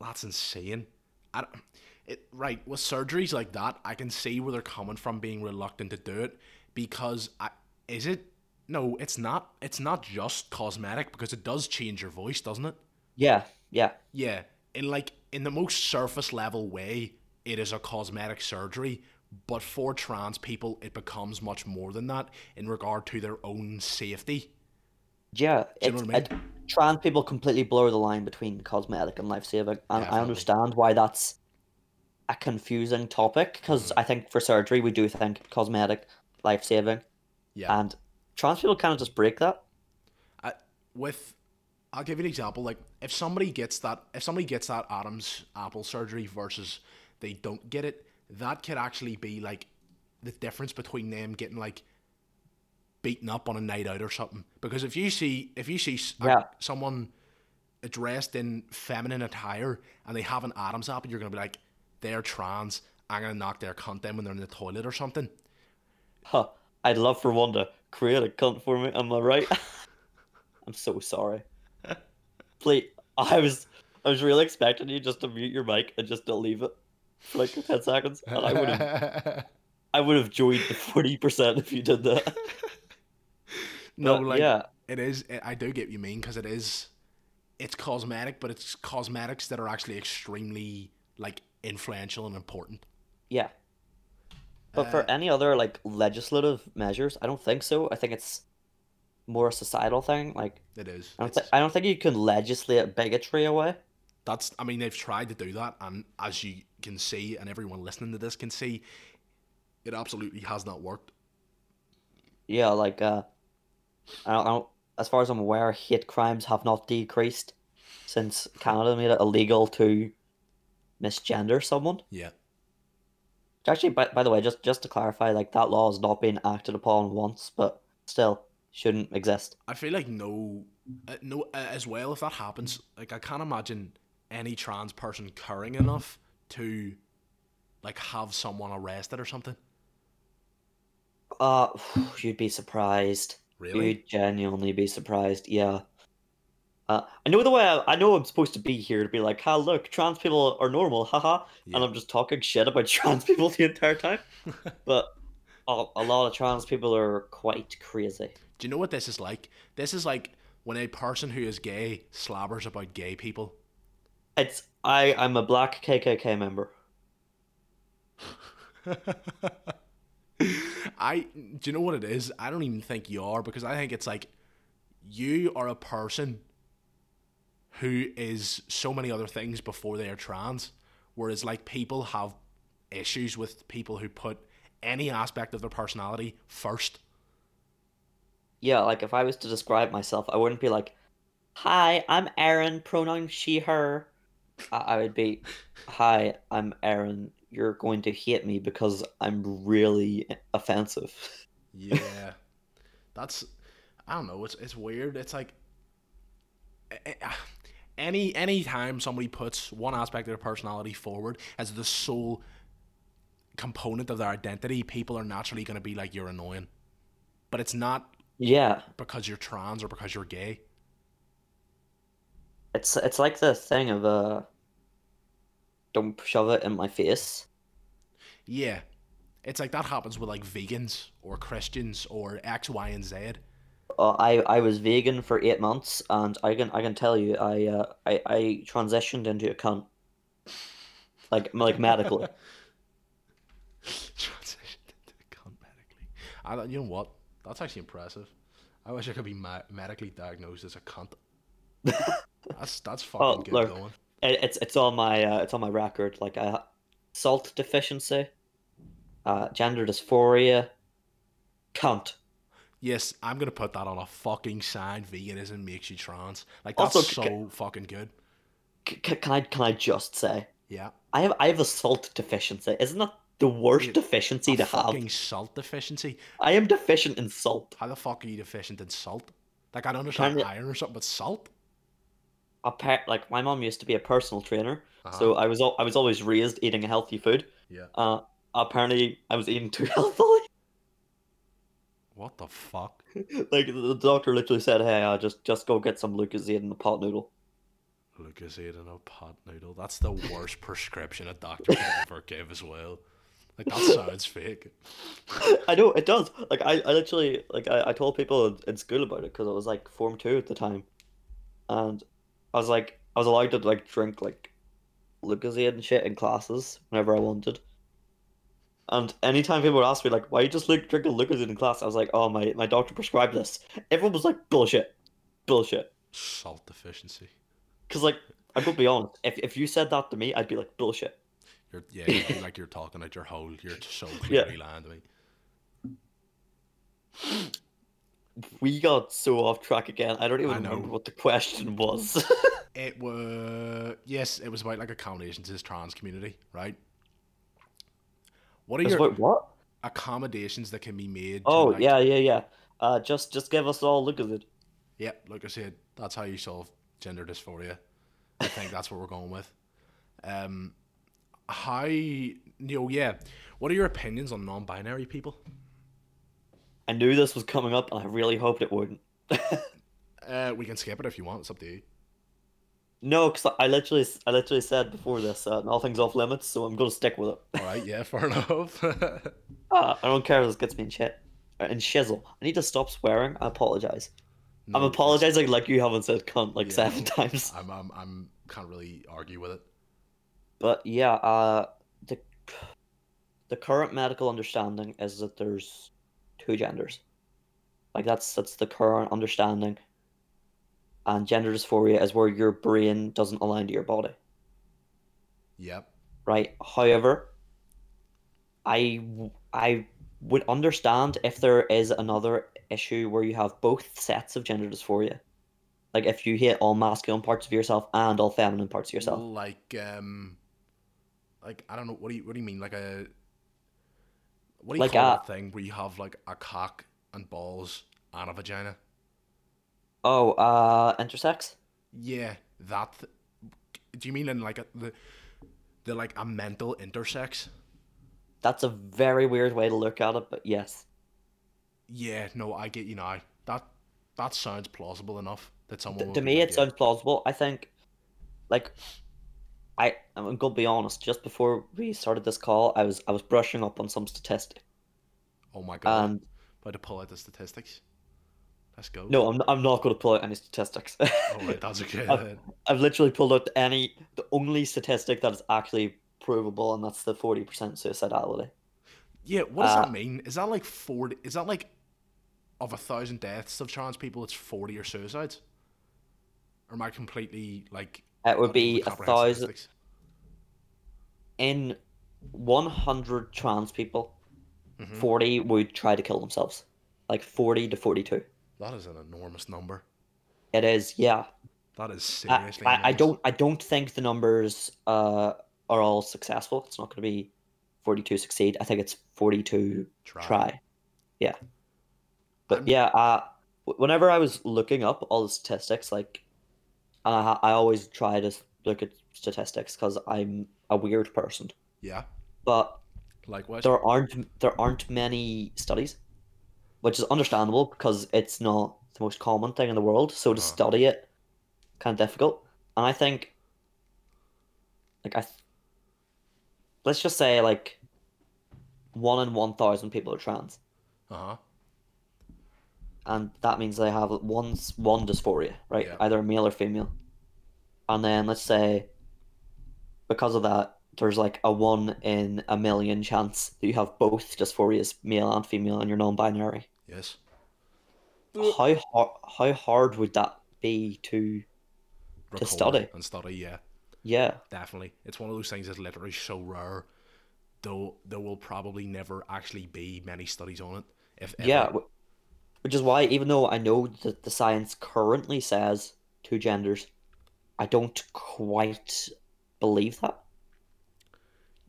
That's insane. With surgeries like that, I can see where they're coming from being reluctant to do it, because no, it's not. It's not just cosmetic, because it does change your voice, doesn't it? Yeah. In the most surface level way, it is a cosmetic surgery, but for trans people, it becomes much more than that in regard to their own safety. Yeah, you know what I mean? Trans people completely blur the line between cosmetic and life-saving, and I understand why that's a confusing topic, because I think for surgery, we do think cosmetic, life-saving, and trans people kind of just break that. I'll give you an example. Like, if somebody gets that Adam's apple surgery versus they don't get it, that could actually be like the difference between them getting like beaten up on a night out or something. Because if you see someone dressed in feminine attire and they have an Adam's apple, you're gonna be like, they're trans. I'm gonna knock their cunt down when they're in the toilet or something. Huh? I'd love for one to create a cunt for me. Am I right? I'm so sorry. Please, I was really expecting you just to mute your mic and just to leave it for like 10 seconds, and I would have joined the 40% if you did that. It is. I do get what you mean, because it's cosmetic, but it's cosmetics that are actually extremely like influential and important. Yeah, but for any other like legislative measures, I don't think so. I think it's more a societal thing. Like, it is. I don't think you can legislate bigotry away. They've tried to do that, and as you can see, and everyone listening to this can see, it absolutely has not worked. Yeah, like, I don't, as far as I'm aware, hate crimes have not decreased since Canada made it illegal to misgender someone. Yeah. Actually, by the way, just to clarify, like, that law has not been acted upon once, but still shouldn't exist. I feel like as well, if that happens, like, I can't imagine any trans person caring enough to like have someone arrested or something. You'd be surprised. Really? You'd genuinely be surprised. Yeah. I know I'm supposed to be here to be like, ha, look, trans people are normal, haha, and I'm just talking shit about trans people the entire time. But a lot of trans people are quite crazy. Do you know what this is like? This is like when a person who is gay slabbers about gay people. It's I'm a black KKK member. Do you know what it is? I don't even think you are, because I think it's like you are a person who is so many other things before they are trans. Whereas like people have issues with people who put any aspect of their personality first. yeah, like if I was to describe myself, I wouldn't be like, hi, I'm Erin, pronoun she, her. I would be, hi, I'm Erin, you're going to hate me because I'm really offensive. Yeah. That's, I don't know, it's weird. It's like, any time somebody puts one aspect of their personality forward as the sole component of their identity, people are naturally going to be like, you're annoying. But it's not because you're trans or because you're gay. It's like the thing of don't shove it in my face. Yeah. It's like that happens with like vegans or Christians or X, Y, and Z. I was vegan for 8 months, and I can tell you I transitioned into a cunt. Like medically. Transitioned into a cunt medically. You know what? That's actually impressive. I wish I could be medically diagnosed as a cunt. That's fucking good going. It's on my record. Like salt deficiency, gender dysphoria, cunt. Yes, I'm gonna put that on a fucking sign. Veganism makes you trans. Like that's also, fucking good. Can I just say? Yeah. I have a salt deficiency. Isn't that the worst deficiency to have? Fucking salt deficiency. I am deficient in salt. How the fuck are you deficient in salt? Like I don't understand iron or something, but salt. Like my mom used to be a personal trainer, so I was always raised eating healthy food. Yeah. Apparently I was eating too healthily. What the fuck? Like the doctor literally said, "Hey, just go get some Lucozade and a pot noodle." Lucozade and a pot noodle. That's the worst prescription a doctor could ever give as well. Like that sounds fake. I know it does. Like I literally I told people in school about it because I was like form 2 at the time, and I was allowed to drink Lucozade and shit in classes whenever I wanted. And anytime people would ask me why you just drinking Lucozade in class, I was like, oh my doctor prescribed this. Everyone was like, bullshit. Salt deficiency. Because I'm gonna be honest, if you said that to me, I'd be like, bullshit. You'd be like you're talking out your hole. You're so clearly lying to me. We got so off track again. I don't even remember what the question was. It was about accommodations to this trans community, right? What are your accommodations that can be made? Oh, yeah. Just give us all Lucozade. Yep, like I said, that's how you solve gender dysphoria. I think that's what we're going with. What are your opinions on non-binary people? I knew this was coming up, and I really hoped it wouldn't. We can skip it if you want. It's up to you. No, because I literally said before this, nothing's off limits, so I'm going to stick with it. All right, yeah, fair enough. I don't care if this gets me in shit. And shizzle. I need to stop swearing. I apologize. No, I'm apologizing you haven't said cunt 7 times. I can't really argue with it. But yeah, the current medical understanding is that there's 2 genders. That's the current understanding. And gender dysphoria is where your brain doesn't align to your body. Yep. Right. However, I would understand if there is another issue where you have both sets of gender dysphoria. Like if you hate all masculine parts of yourself and all feminine parts of yourself. I don't know, what do you mean? What do you call that thing where you have a cock and balls and a vagina? Oh, intersex? Yeah, that. Do you mean in a mental intersex? That's a very weird way to look at it, but yes. Yeah, no, I get you now. That sounds plausible enough that someone. To me, it sounds plausible. I think, I'm gonna be honest. Just before we started this call, I was brushing up on some statistic. Oh my god! And about to pull out the statistics. Let's go. No, I'm not gonna pull out any statistics. Oh, right, that's okay. I've literally pulled out the only statistic that is actually provable, and that's the 40% suicidality. Yeah, what does that mean? Is that 40? Is that of 1,000 deaths of trans people, it's 40 are suicides? Or am I completely It would be 1,000 in 100 trans people. 40 would try to kill themselves, 40 to 42. That is an enormous number. It is, yeah. That is seriously. I don't think the numbers are all successful. It's not going to be 42 succeed. I think it's 42 try. Yeah. But yeah, whenever I was looking up all the statistics, like, and I always try to look at statistics because I'm a weird person. Yeah. But likewise, there aren't many studies, which is understandable because it's not the most common thing in the world. So to study it, kind of difficult. And I think, like, let's just say, like, 1 in 1,000 people are trans. Uh-huh. And that means they have one dysphoria, right? Yeah. Either male or female. And then let's say, because of that, there's like a 1 in a million chance that you have both dysphorias, male and female, and you're non-binary. Yes. How hard would that be to study? And study, yeah. Yeah. Definitely. It's one of those things that's literally so rare, though there will probably never actually be many studies on it. If ever. Yeah, which is why, even though I know that the science currently says 2 genders, I don't quite believe that.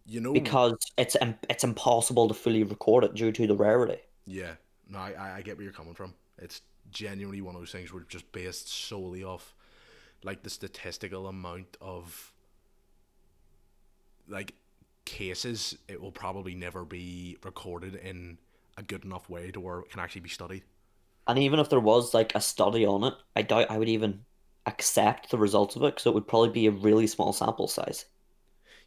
You know, because it's impossible to fully record it due to the rarity. Yeah, no, I get where you're coming from. It's genuinely one of those things where it's just based solely off, like, the statistical amount of, like, cases. It will probably never be recorded in a good enough way to where it can actually be studied. And even if there was, like, a study on it, I doubt I would even accept the results of it because it would probably be a really small sample size.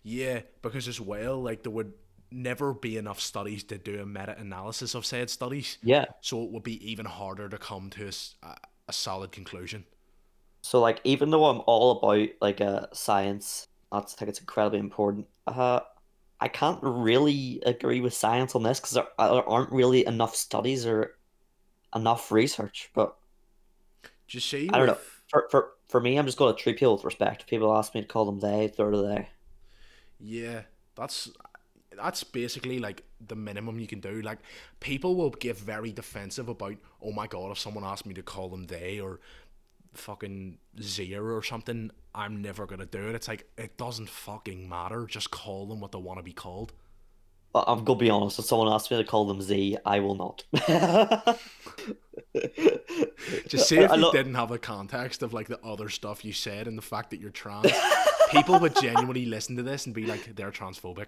Yeah, because as well, like, there would never be enough studies to do a meta-analysis of said studies. Yeah. So it would be even harder to come to a solid conclusion. So, like, even though I'm all about, like, science, I think it's incredibly important, I can't really agree with science on this because there aren't really enough studies or enough research, but... Do you see? I don't know. For me, I'm just going to treat people with respect. People ask me to call them they, they're they. Yeah, that's basically, like, the minimum you can do. Like, people will get very defensive about, oh my god, if someone asked me to call them they or fucking zero or something, I'm never gonna do it. It's like, it doesn't fucking matter. Just call them what they want to be called. Well, I'm gonna be honest. If someone asks me to call them Z, I will not. Just say if you didn't have a context of, like, the other stuff you said and the fact that you're trans, people would genuinely listen to this and be like, they're transphobic.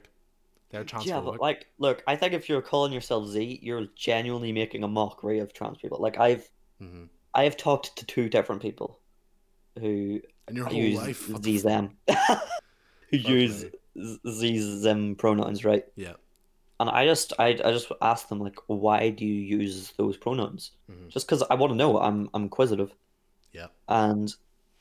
They're transphobic. Yeah, but, like, look, I think if you're calling yourself Z, you're genuinely making a mockery of trans people. Like, I have talked to 2 different people who use Z-Zem. Who use Z-Zem pronouns, right? Yeah. And I just asked them, like, why do you use those pronouns? Mm-hmm. Just because I want to know. I'm inquisitive. Yeah. And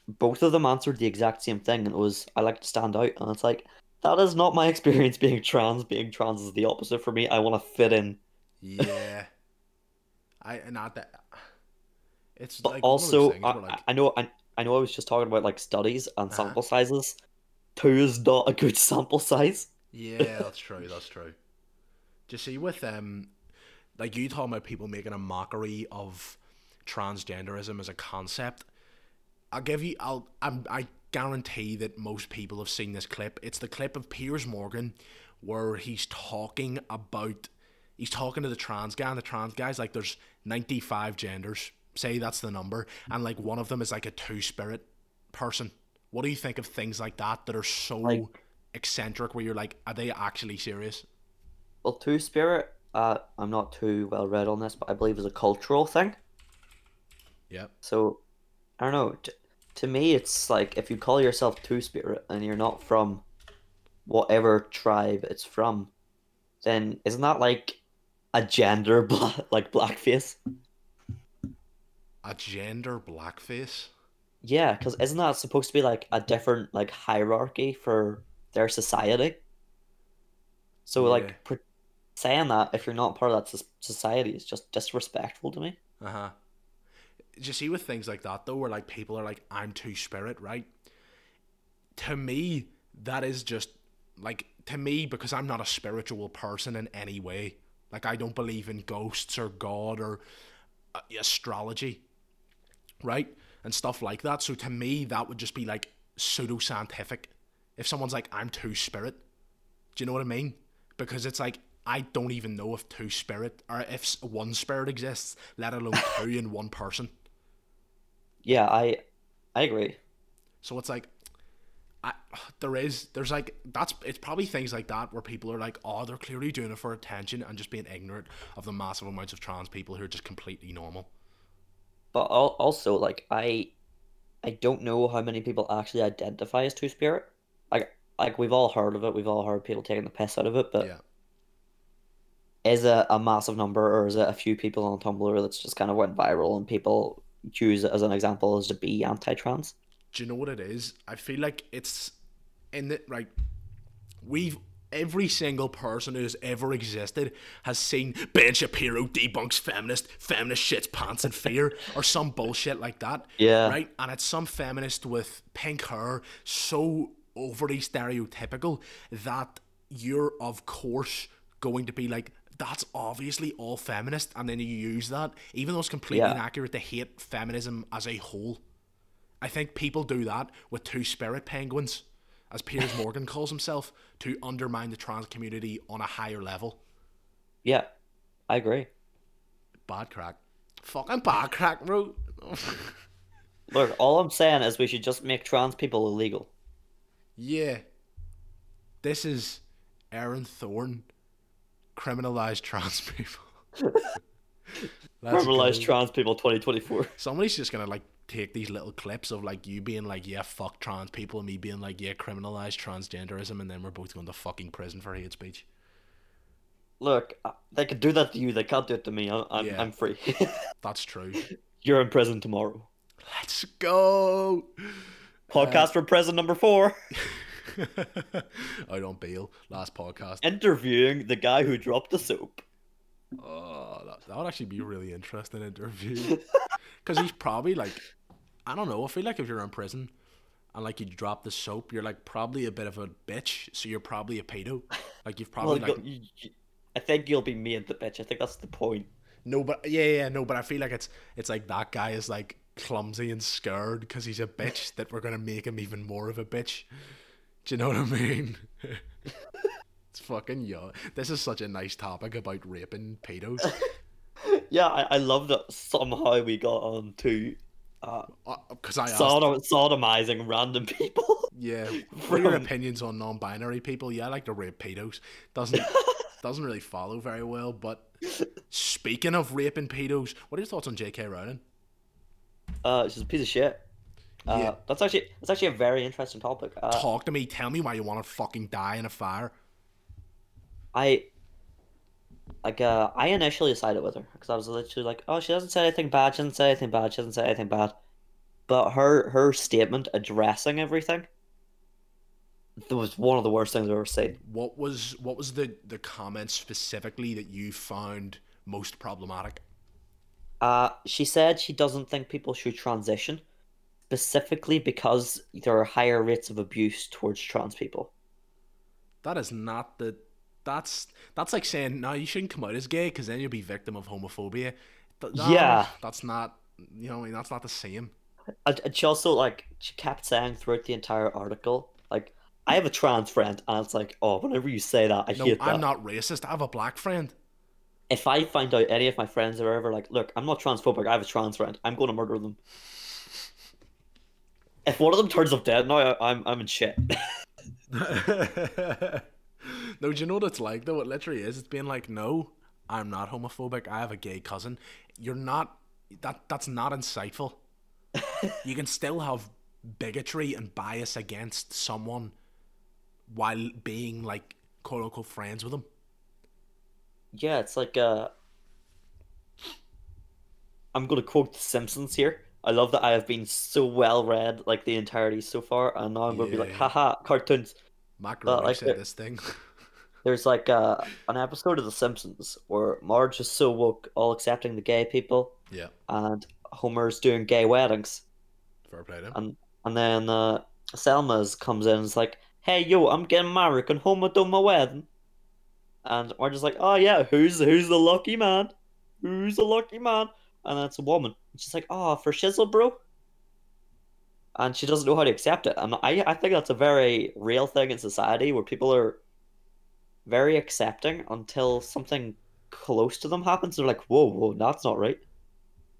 both of them answered the exact same thing, and it was, I like to stand out. And it's like, that is not my experience being trans. Being trans is the opposite for me. I want to fit in. Yeah. It's but like also one of those things where, like... I know I was just talking about, like, studies and sample sizes. 2 is not a good sample size. Yeah, that's true. That's true. Do you see with like, you talking about people making a mockery of transgenderism as a concept? I guarantee that most people have seen this clip. It's the clip of Piers Morgan where he's talking to the trans guy, and the trans guy's like, there's 95 genders, say that's the number, and, like, one of them is, like, a 2-spirit person. What do you think of things like that are so, like, eccentric, where you're like, are they actually serious? Well, 2-spirit, I'm not too well read on this, but I believe is a cultural thing. Yeah. So, I don't know. To me, it's like, if you call yourself 2-spirit and you're not from whatever tribe it's from, then isn't that like a gender blackface? A gender blackface? Yeah, because isn't that supposed to be, like, a different, like, hierarchy for their society? So, yeah. Like... saying that, if you're not part of that society, is just disrespectful to me. Uh-huh. You see with things like that, though, where, like, people are like, I'm 2-spirit, right? To me, that is just, like, to me, because I'm not a spiritual person in any way. Like, I don't believe in ghosts or God or astrology. right? And stuff like that. So to me, that would just be like pseudoscientific. If someone's like, I'm two-spirit, do you know what I mean? Because it's like, I don't even know if two-spirit, or if one spirit exists, let alone two in one person. Yeah, I agree. So it's like, it's probably things like that where people are like, oh, they're clearly doing it for attention and just being ignorant of the massive amounts of trans people who are just completely normal. But also, like, I don't know how many people actually identify as two-spirit. Like, we've all heard of it. We've all heard people taking the piss out of it, but... Yeah. Is it a massive number, or is it a few people on Tumblr that's just kind of went viral and people use it as an example as to be anti-trans? Do you know what it is? I feel like it's in the right. Every single person who's ever existed has seen Ben Shapiro debunks feminist shits pants in fear or some bullshit like that. Yeah. Right? And it's some feminist with pink hair, so overly stereotypical that you're, of course, going to be like, that's obviously all feminist, and then you use that, even though it's completely inaccurate, to hate feminism as a whole. I think people do that with two-spirit penguins, as Piers Morgan calls himself, to undermine the trans community on a higher level. Yeah, I agree. Bad crack. Fucking bad crack, bro. Look, all I'm saying is we should just make trans people illegal. Yeah. This is Erin Thorne. Criminalize trans people. Criminalize trans people 2024. Somebody's just gonna like take these little clips of like you being like, yeah, fuck trans people, and me being like, yeah, criminalize transgenderism, and then we're both going to fucking prison for hate speech. Look, they can do that to you, they can't do it to me. I'm free. That's true. You're in prison tomorrow. Let's go. Podcast from prison number 4. Out on bail, last podcast. Interviewing the guy who dropped the soap. Oh, that would actually be a really interesting interview. Because he's probably like, I don't know, I feel like if you're in prison and like you drop the soap, you're like probably a bit of a bitch, so you're probably a pedo. Like you've probably well, like... I think you'll be made the bitch. I think that's the point. No, but but I feel like it's like that guy is like clumsy and scared because he's a bitch that we're going to make him even more of a bitch. Do you know what I mean? It's fucking yeah. This is such a nice topic about raping pedos. Yeah, I love that somehow we got on to sodomizing random people. Yeah, for your opinions on non-binary people, yeah, I like to rape pedos. Doesn't really follow very well. But speaking of raping pedos, what are your thoughts on J.K. Rowling? She's a piece of shit. Yeah. That's actually a very interesting topic. Talk to me. Tell me why you want to fucking die in a fire. I initially sided with her because I was literally like, oh, she doesn't say anything bad. She doesn't say anything bad. She doesn't say anything bad. But her statement addressing everything, that was one of the worst things I've ever seen. What was the comment specifically that you found most problematic? She said she doesn't think people should transition. Specifically because there are higher rates of abuse towards trans people. That is not the... That's like saying, no, you shouldn't come out as gay because then you'll be victim of homophobia. Yeah. That's not... You know, I mean, that's not the same. And she also, like, she kept saying throughout the entire article, like, I have a trans friend, and it's like, oh, whenever you say that, I hate that. No, I'm not racist. I have a black friend. If I find out any of my friends are ever like, look, I'm not transphobic, I have a trans friend, I'm going to murder them. If one of them turns up dead, now I'm in shit. No, do you know what it's like, though? It literally is. It's being like, no, I'm not homophobic. I have a gay cousin. You're not... That's not insightful. You can still have bigotry and bias against someone while being, like, quote-unquote friends with them. Yeah, it's like... I'm going to quote The Simpsons here. I love that I have been so well read, like, the entirety so far, and now I'm going to be like, haha, cartoons. Macro like, said this thing. There's like an episode of The Simpsons where Marge is so woke, all accepting the gay people. Yeah. And Homer's doing gay weddings. Fair play to him. And then Selma's comes in and is like, hey, yo, I'm getting married, can Homer do my wedding? And Marge is like, oh yeah, who's the lucky man? and that's a woman. And she's like, "Oh, for shizzle, bro." And she doesn't know how to accept it. And I think that's a very real thing in society where people are very accepting until something close to them happens. They're like, whoa, that's not right.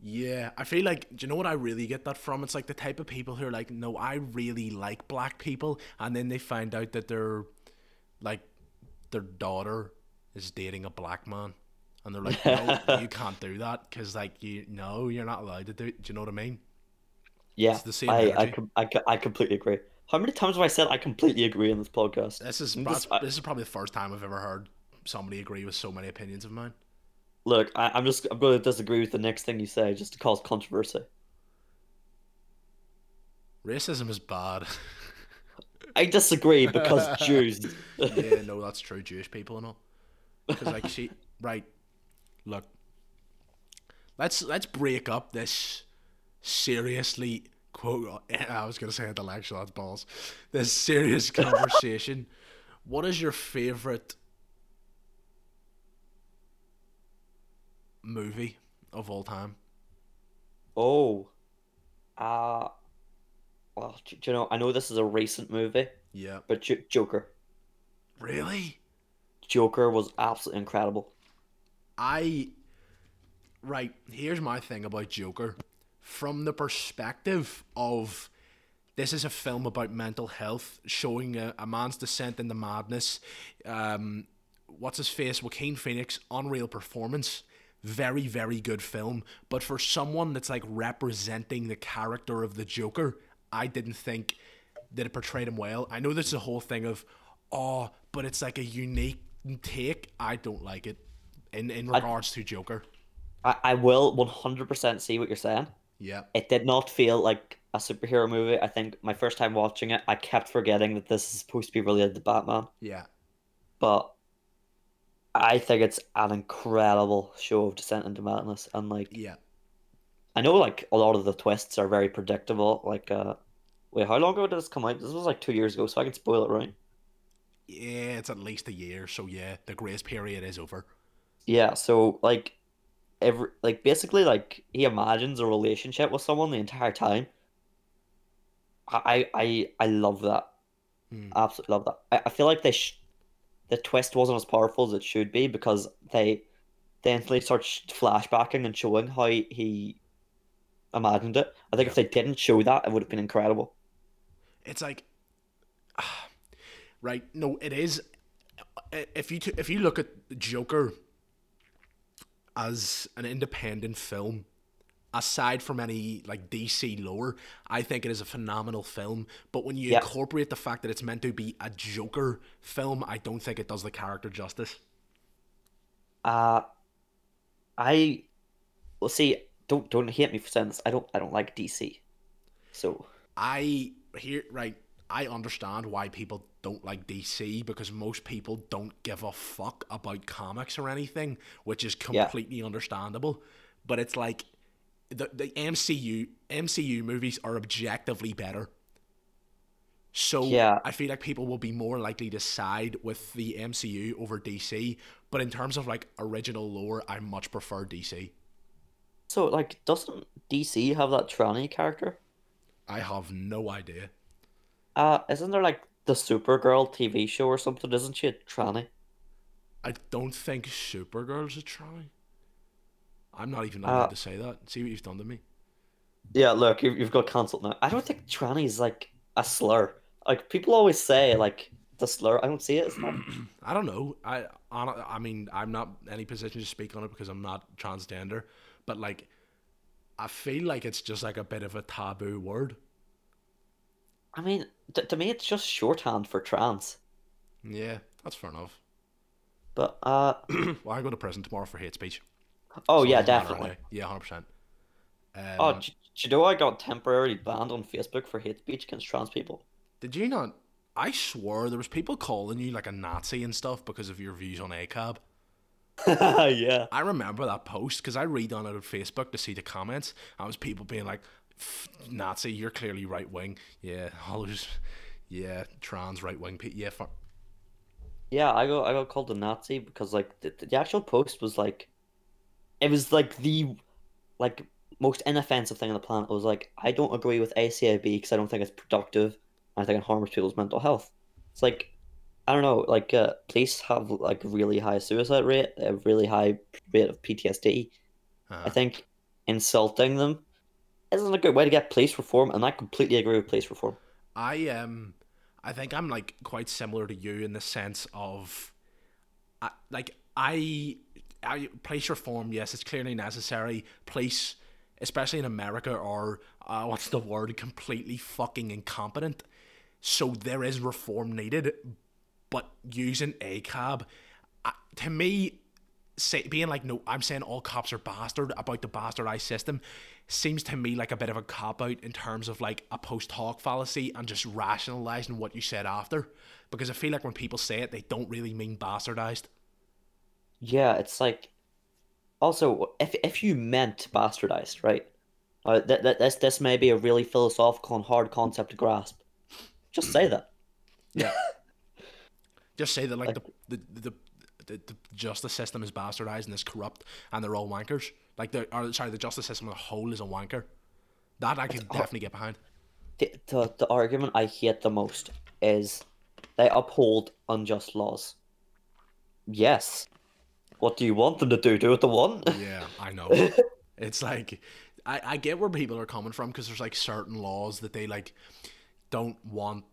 Yeah, I feel like, do you know what I really get that from? It's like the type of people who are like, no, I really like black people. And then they find out that they're like, their daughter is dating a black man. And they're like, no, you can't do that. Because like, you're not allowed to do it. Do you know what I mean? Yeah, it's the same I completely agree. How many times have I said I completely agree on this podcast? This is probably the first time I've ever heard somebody agree with so many opinions of mine. Look, I'm going to disagree with the next thing you say just to cause controversy. Racism is bad. I disagree because Jews. Yeah, no, that's true. Jewish people and all. Because like, look, let's break up this seriously. Quote, I was going to say intellectual, that's balls. This serious conversation. What is your favourite movie of all time? Oh. Well, do you know, I know this is a recent movie. Yeah. But Joker. Really? Joker was absolutely incredible. Here's my thing about Joker. From the perspective of this is a film about mental health, showing a man's descent into madness. Joaquin Phoenix, unreal performance. Very, very good film. But for someone that's like representing the character of the Joker, I didn't think that it portrayed him well. I know there's a whole thing of, but it's like a unique take. I don't like it in regards to Joker. I will 100% see what you're saying. Yeah. It did not feel like a superhero movie. I think my first time watching it, I kept forgetting that this is supposed to be related to Batman. Yeah. But I think it's an incredible show of descent into madness. And like, yeah, I know like a lot of the twists are very predictable. Like, wait, how long ago did this come out? This was like 2 years ago, so I can spoil it, right? Yeah, it's at least a year. So yeah, the grace period is over. Yeah. So like, he imagines a relationship with someone the entire time. I love that. Absolutely love that. I feel like the twist wasn't as powerful as it should be because they instantly start flashbacking and showing how he imagined it. I think if they didn't show that, it would have been incredible. It's like, right? No, it is. If you look at Joker as an independent film, aside from any like DC lore, I think it is a phenomenal film. But when you incorporate the fact that it's meant to be a Joker film, I don't think it does the character justice. Don't hate me for saying this. I don't like DC. So I understand why people don't like DC, because most people don't give a fuck about comics or anything, which is completely understandable. But it's like the MCU movies are objectively better. So I feel like people will be more likely to side with the MCU over DC. But in terms of like original lore, I much prefer DC. So like, doesn't DC have that tranny character? I have no idea. Isn't there like the Supergirl TV show or something? Isn't she a tranny? I don't think Supergirl's a tranny. I'm not even allowed to say that. See what you've done to me. Yeah, look, you've got cancelled now. I don't think tranny is like a slur. Like people always say, like the slur. I don't see it. It's not. I don't know. I mean, I'm not in any position to speak on it because I'm not transgender. But like, I feel like it's just like a bit of a taboo word. I mean, to me, it's just shorthand for trans. Yeah, that's fair enough. But, well, I go to prison tomorrow for hate speech. Oh, so yeah, definitely. Yeah, 100%. Do you know I got temporarily banned on Facebook for hate speech against trans people? Did you not? I swore there was people calling you like a Nazi and stuff because of your views on ACAB. Yeah. I remember that post because I redone it on Facebook to see the comments. I was people being like, Nazi, you're clearly right wing. Yeah, trans right wing. Yeah, fuck. Yeah, I got called a Nazi because like the actual post was like, it was like the like, most inoffensive thing on the planet. I was like, I don't agree with ACAB because I don't think it's productive. And I think it harms people's mental health. It's like, I don't know, like, police have, like, really high suicide rate, a really high rate of PTSD. Uh-huh. I think insulting them isn't a good way to get police reform, and I completely agree with police reform. I think I'm, like, quite similar to you in the sense of, police reform, yes, it's clearly necessary. Police, especially in America, are, completely fucking incompetent. So there is reform needed, but using ACAB, to me, being like, no, I'm saying all cops are bastard about the bastardized system, seems to me like a bit of a cop-out in terms of like a post hoc fallacy and just rationalizing what you said after. Because I feel like when people say it, they don't really mean bastardized. Yeah, it's like, also, if you meant bastardized, right? This may be a really philosophical and hard concept to grasp. Just say that. Yeah. Just say that, like the justice system is bastardized and is corrupt and they're all wankers. Like, the justice system as a whole is a wanker. That I can definitely get behind. The argument I hate the most is they uphold unjust laws. Yes. What do you want them to do? Do what they want? Yeah, I know. It's like, I get where people are coming from because there's, like, certain laws that they, like, don't want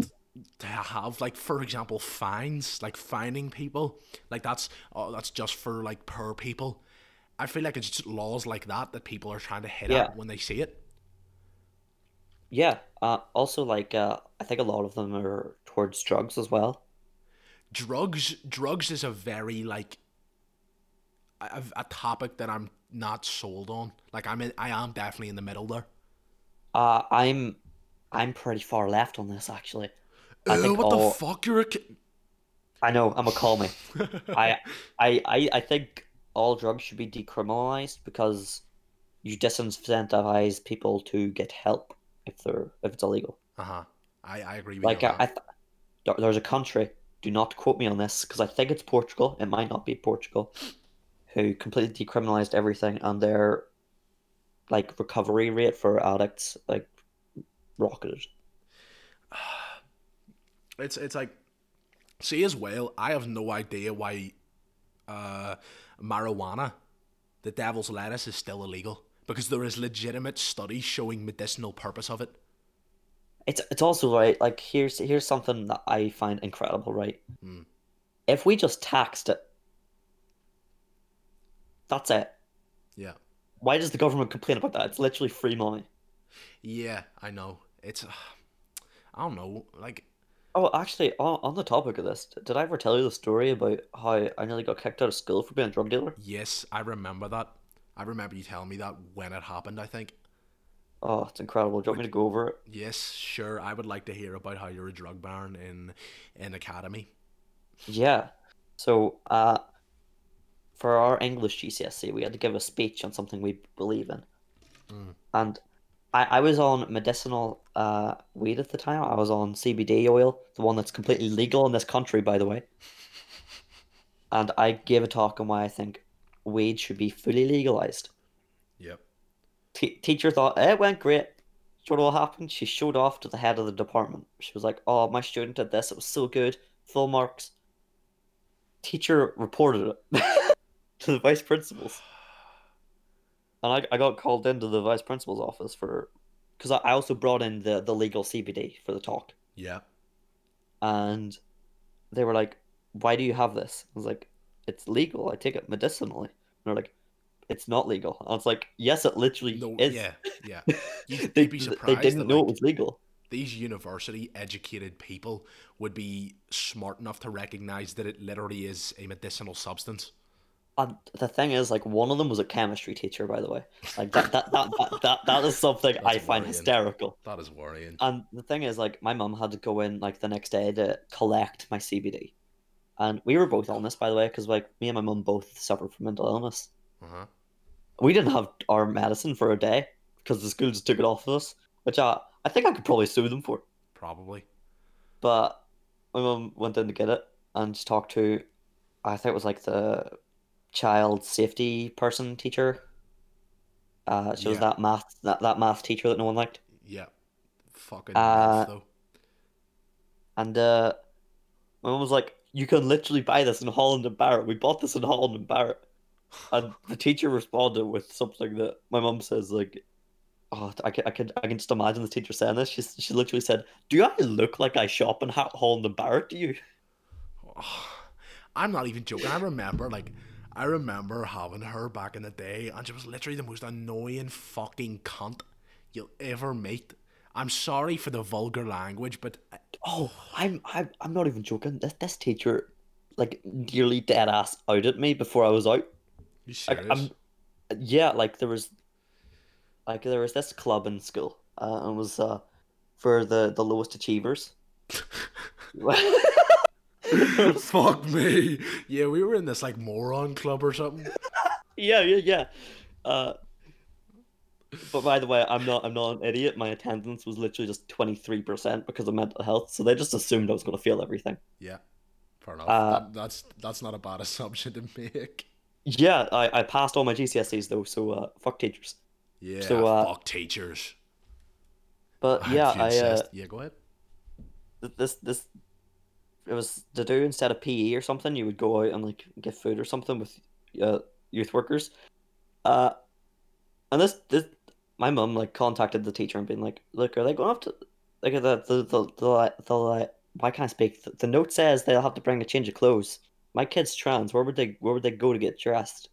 to have, like, for example, fines, like fining people, like that's just for, like, poor people. I feel like it's just laws like that people are trying to hit at when they see it. Yeah. Also, like, I think a lot of them are towards drugs as well. Drugs is a very, like, a topic that I'm not sold on. Like, I am definitely in the middle there. I'm pretty far left on this, actually. The fuck? You're a kid. I know, I'm a call me. I think all drugs should be decriminalized because you disincentivize people to get help if it's illegal. Uh-huh. I agree with you. Like, there's a country, do not quote me on this, because I think it's Portugal, it might not be Portugal, who completely decriminalized everything, and their, like, recovery rate for addicts, like, rocketed. It's like, see, as well, I have no idea why marijuana, the devil's lettuce, is still illegal, because there is legitimate studies showing medicinal purpose of it. It's also, right, like, here's something that I find incredible, right? Mm. If we just taxed it, that's it. Yeah. Why does the government complain about that? It's literally free money. Yeah, I know. It's, I don't know, like... Oh, actually, on the topic of this, did I ever tell you the story about how I nearly got kicked out of school for being a drug dealer? Yes, I remember that. I remember you telling me that when it happened, I think. Oh, it's incredible. Do you want me to go over it? Yes, sure. I would like to hear about how you're a drug baron in academy. Yeah. So, for our English GCSE, we had to give a speech on something we believe in. Mm. And... I was on medicinal weed at the time. I was on CBD oil, the one that's completely legal in this country, by the way. And I gave a talk on why I think weed should be fully legalized. Yep. Teacher thought, it went great. So what happened? She showed off to the head of the department. She was like, oh, my student did this. It was so good. Full marks. Teacher reported it to the vice principals. And I got called into the vice principal's office because I also brought in the legal CBD for the talk. Yeah. And they were like, why do you have this? I was like, it's legal. I take it medicinally. And they're like, it's not legal. And I was like, yes, it literally is. Yeah, yeah. They'd be surprised. They didn't know, like, it was legal. These university-educated people would be smart enough to recognize that it literally is a medicinal substance. And the thing is, like, one of them was a chemistry teacher, by the way. Like, that is something I find hysterical. That is worrying. And the thing is, like, my mum had to go in, like, the next day to collect my CBD. And we were both on this, by the way, because, like, me and my mum both suffered from mental illness. Uh-huh. We didn't have our medicine for a day because the school just took it off of us, which I think I could probably sue them for. Probably. But my mum went in to get it and just talked to, I think it was, like, the... child safety person teacher, She was that math teacher that no one liked. Yeah, fucking nice, though. And my mum was like, "You can literally buy this in Holland and Barrett. We bought this in Holland and Barrett." And the teacher responded with something that my mum says, like, "Oh, I can just imagine the teacher saying this." She literally said, "Do I look like I shop in Holland and Barrett? Do you?" Oh, I'm not even joking. I remember having her back in the day, and she was literally the most annoying fucking cunt you'll ever meet. I'm sorry for the vulgar language, but I'm not even joking. This teacher, like, nearly dead ass out at me before I was out. You serious? There was this club in school, and it was for the lowest achievers. Fuck me. Yeah, we were in this like moron club or something. Yeah. But by the way, I'm not an idiot. My attendance was literally just 23% because of mental health, so they just assumed I was going to fail everything. Yeah, fair enough. That's not a bad assumption to make. Yeah, I passed all my GCSEs though, so fuck teachers. Yeah, so, fuck teachers. But go ahead. This it was to do instead of PE or something. You would go out and like get food or something with youth workers. And this my mum like contacted the teacher and being like, "Look, are they going to have to like the why can't I speak? The note says they'll have to bring a change of clothes. My kid's trans. Where would they go to get dressed?"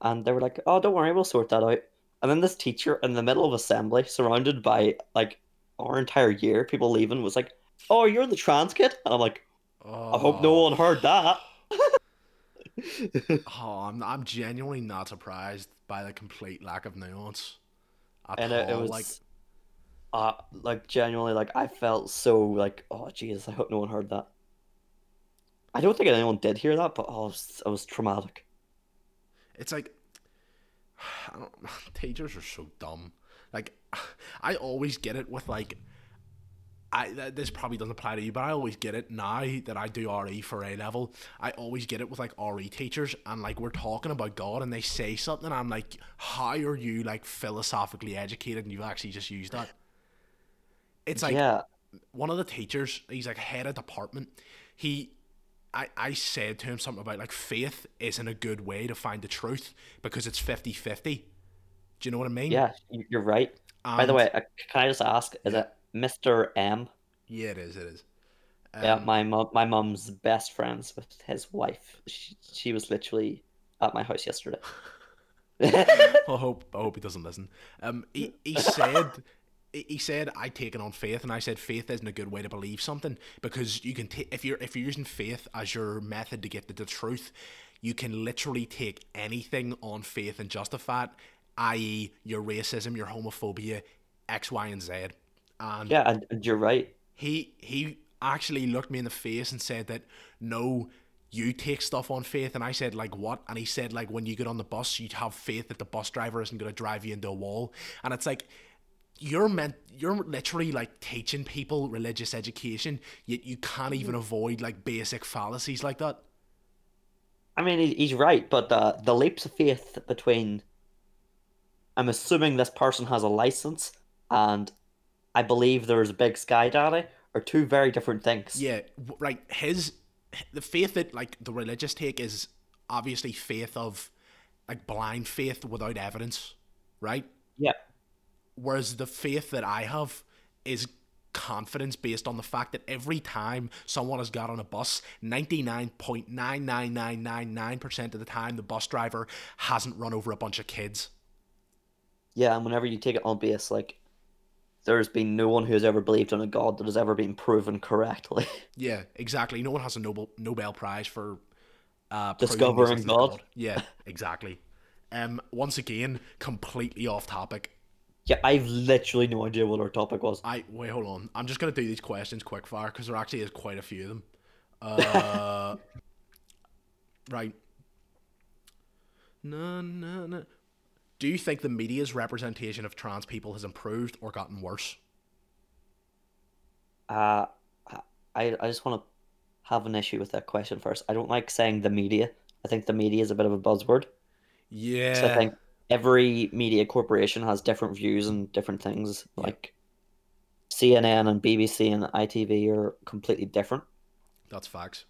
And they were like, "Oh, don't worry, we'll sort that out." And then this teacher in the middle of assembly, surrounded by like our entire year, people leaving, was like, "Oh, you're the trans kid?" And I'm like, "I hope no one heard that." I'm genuinely not surprised by the complete lack of nuance. It was like genuinely, like, I felt so like, oh Jesus, I hope no one heard that. I don't think anyone did hear that, but it was traumatic. It's like, teachers are so dumb. Like, I always get it with like, this probably doesn't apply to you, but I always get it now that I do RE for A level. I always get it with like RE teachers, and like we're talking about God and they say something, and I'm like, how are you like philosophically educated and you've actually just used that? It's like, one of the teachers, he's like head of department. I said to him something about like faith isn't a good way to find the truth because it's 50-50. Do you know what I mean? Yeah, you're right. And by the way, can I just ask, is it Mr. M? Yeah, it is. Yeah, my mum's best friends with his wife. She was literally at my house yesterday. I hope he doesn't listen. He said, he said, "I take it on faith," and I said, "Faith isn't a good way to believe something because you can if you're using faith as your method to get to the truth, you can literally take anything on faith and justify it, i.e., your racism, your homophobia, X, Y, and Z." And you're right. He actually looked me in the face and said that, "No, you take stuff on faith." And I said, "Like what?" And he said, "Like when you get on the bus, you have faith that the bus driver isn't going to drive you into a wall." And it's like, you're literally like teaching people religious education, yet you can't even avoid like basic fallacies like that. I mean, he's right, but the leaps of faith between, I'm assuming this person has a license, and I believe there's a big sky daddy, are two very different things. Yeah, right. The faith that like the religious take is obviously faith of like blind faith without evidence, right? Yeah. Whereas the faith that I have is confidence based on the fact that every time someone has got on a bus, 99.99999% of the time the bus driver hasn't run over a bunch of kids. Yeah, and whenever you take it on base, like, there's been no one who's ever believed in a God that has ever been proven correctly. Yeah, exactly. No one has a Nobel Prize for discovering God. Yeah, exactly. Once again, completely off topic. Yeah, I've literally no idea what our topic was. Wait, hold on. I'm just going to do these questions quickfire because there actually is quite a few of them. Right. No. Do you think the media's representation of trans people has improved or gotten worse? I just want to have an issue with that question first. I don't like saying the media. I think the media is a bit of a buzzword. Yeah. So I think every media corporation has different views on different things. Yeah. Like CNN and BBC and ITV are completely different. That's facts.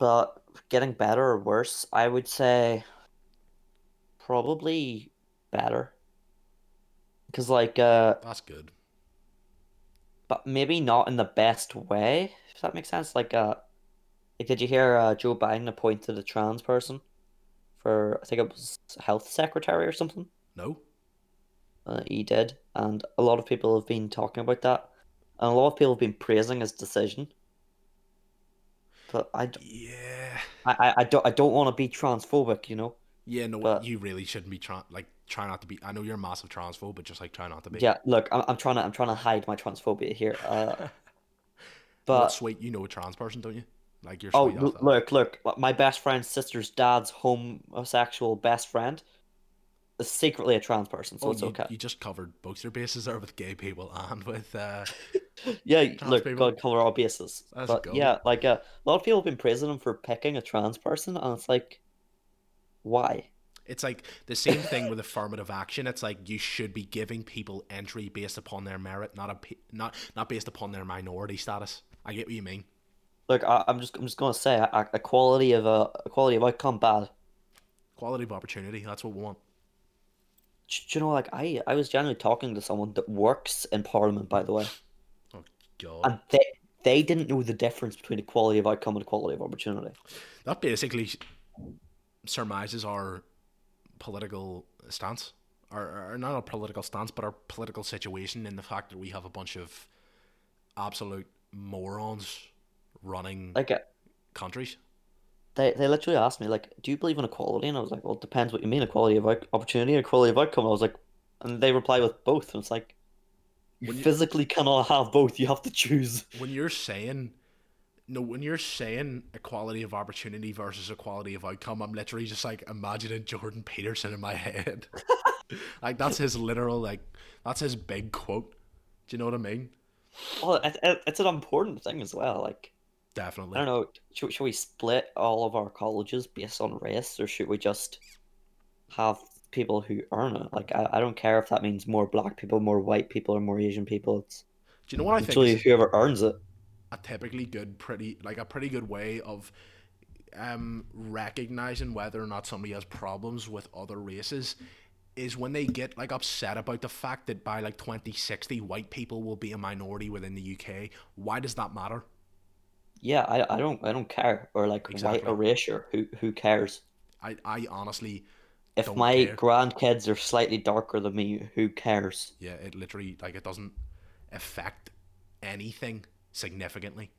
But getting better or worse, I would say probably better. Because, like... that's good. But maybe not in the best way, if that makes sense. Like did you hear Joe Biden appointed a trans person for, I think it was health secretary or something? No. He did. And a lot of people have been talking about that. And a lot of people have been praising his decision. But I don't want to be transphobic, you know? Yeah, no, but you really shouldn't be try not to be. I know you're a massive transphobe, but just try not to be. Yeah, look, I'm trying to hide my transphobia here. But that's sweet. You know a trans person, don't you? Like you're. Oh, look, my best friend's sister's dad's homosexual best friend is secretly a trans person, so it's okay. You just covered both your bases there with gay people and with. Yeah, look, people. God, cover all bases. That's but good. Yeah, like a lot of people have been praising him for picking a trans person, and it's like, why? It's like the same thing with affirmative action. It's like you should be giving people entry based upon their merit, not based upon their minority status. I get what you mean. Look, I'm just gonna say equality of outcome bad. Quality of opportunity. That's what we want. Do you know? Like I was genuinely talking to someone that works in Parliament, by the way. Oh God. And they didn't know the difference between equality of outcome and equality of opportunity. That basically surmises our political stance, or not our political stance, but our political situation, in the fact that we have a bunch of absolute morons running countries. They literally asked me, like, do you believe in equality? And I was like, well, it depends what you mean, equality of opportunity and equality of outcome. I was like, and they reply with both, and it's like, you physically cannot have both, you have to choose. When you're saying equality of opportunity versus equality of outcome, I'm literally just like imagining Jordan Peterson in my head. Like that's his literal, like that's his big quote. Do you know what I mean? Well, it's an important thing as well. Like, definitely. I don't know. Should we split all of our colleges based on race, or should we just have people who earn it? Like, I don't care if that means more black people, more white people, or more Asian people. It's, do you know what I think? Really, whoever earns it. A typically good, pretty good way of recognizing whether or not somebody has problems with other races is when they get like upset about the fact that by like 2060 white people will be a minority within the UK. Why does that matter? Yeah, I don't care, or like exactly. White erasure. Who cares? I honestly. If don't my care. Grandkids are slightly darker than me, who cares? Yeah, it literally it doesn't affect anything significantly.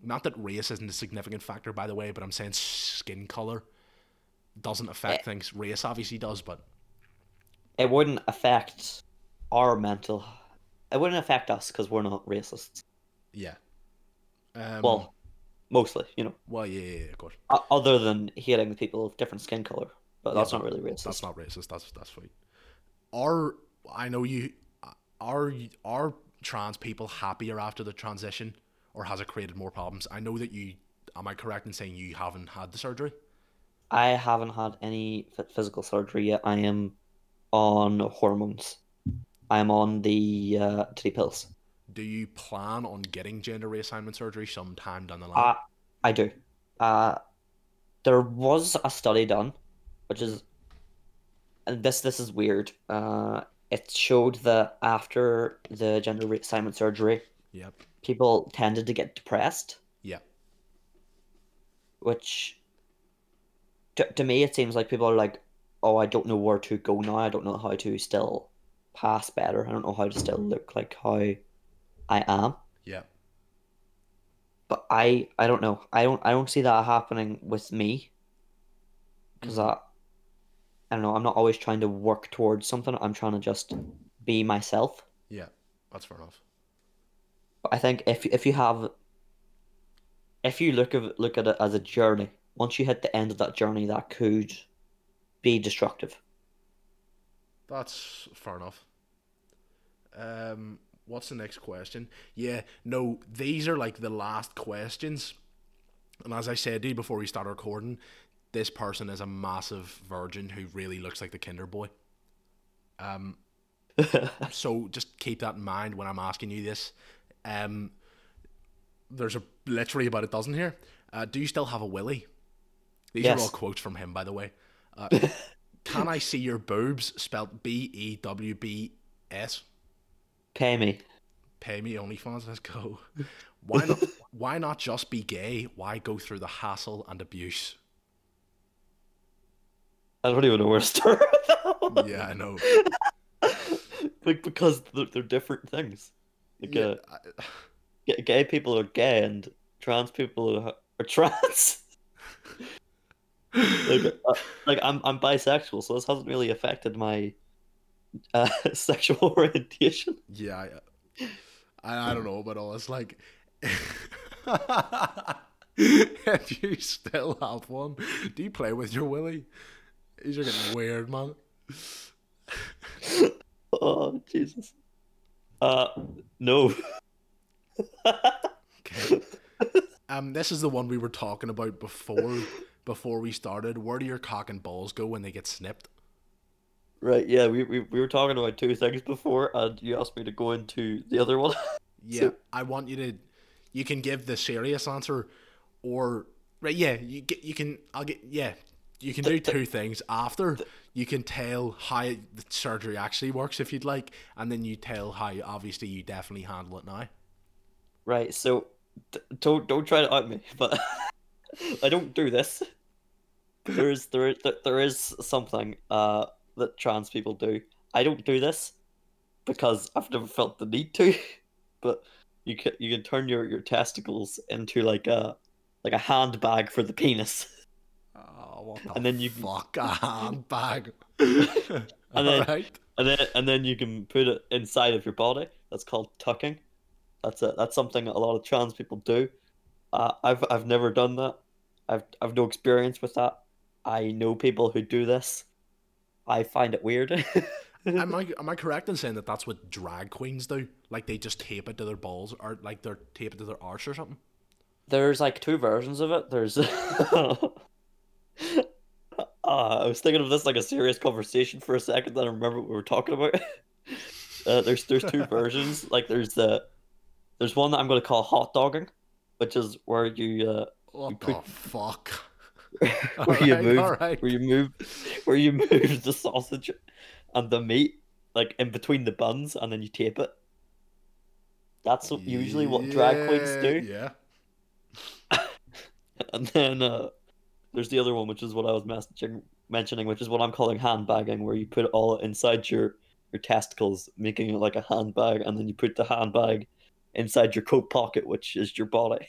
Not that race isn't a significant factor, by the way, but I'm saying skin color doesn't affect things. Race obviously does, but it wouldn't affect it wouldn't affect us because we're not racists. Yeah. Well, mostly, you know. Well, yeah, of course. Other than hating people of different skin color, but that's not really racist. That's not racist. That's fine. Are trans people happier after the transition, or has it created more problems? I know that am I correct in saying you haven't had the surgery? I haven't had any physical surgery yet. I am on hormones. I'm on the titty pills. Do you plan on getting gender reassignment surgery sometime down the line? I do. There was a study done, which is, and this is weird. It showed that after the gender reassignment surgery, yep, people tended to get depressed. Yeah. Which, to me, it seems like people are like, oh, I don't know where to go now. I don't know how to still pass better. I don't know how to still look like how I am. Yeah. But I don't know. I don't see that happening with me. Because I don't know, I'm not always trying to work towards something. I'm trying to just be myself. Yeah, that's fair enough. But I think if you look at it as a journey, once you hit the end of that journey, that could be destructive. That's fair enough. What's the next question? Yeah, no, these are like the last questions. And as I said to you before we start recording, this person is a massive virgin who really looks like the Kinder Boy. So just keep that in mind when I'm asking you this. There's literally about a dozen here. Do you still have a willy? These yes. are all quotes from him, by the way. Can I see your boobs? Spelt B-E-W-B-S. Pay me. Pay me, OnlyFans. Let's go. Why not? Why not just be gay? Why go through the hassle and abuse? I don't even know where to start. Yeah, I know. Like, because they're different things. Like, yeah, gay people are gay and trans people are trans. Like I'm bisexual, so this hasn't really affected my sexual orientation. Yeah, I don't know about all this. Like, if you still have one, do you play with your willy? These are getting weird, man. Oh, Jesus. No. Okay. This is the one we were talking about before we started. Where do your cock and balls go when they get snipped? Right, yeah, we were talking about two things before, and you asked me to go into the other one. Yeah, so, I want you to... You can give the serious answer, or... Right, yeah, you can... I'll get... Yeah. You can do two things. After, you can tell how the surgery actually works, if you'd like, and then you tell how, obviously, you definitely handle it now. Right, so don't try to out me, but I don't do this. There is something that trans people do. I don't do this because I've never felt the need to, but you can turn your testicles into like a handbag for the penis. Oh, what the and then you fuck a handbag. and then you can put it inside of your body. That's called tucking. That's something a lot of trans people do. I've never done that. I've no experience with that. I know people who do this. I find it weird. Am I correct in saying that that's what drag queens do? Like they just tape it to their balls, or like they're taped to their arse or something? There's like two versions of it. There's. I was thinking of this like a serious conversation for a second, then I remember what we were talking about. There's two versions. Like there's one that I'm going to call hot dogging, which is where you where you move the sausage and the meat like in between the buns, and then you tape it. That's usually what drag queens do. Yeah. And then there's the other one, which is what I was mentioning, which is what I'm calling handbagging, where you put it all inside your testicles, making it like a handbag, and then you put the handbag inside your coat pocket, which is your body.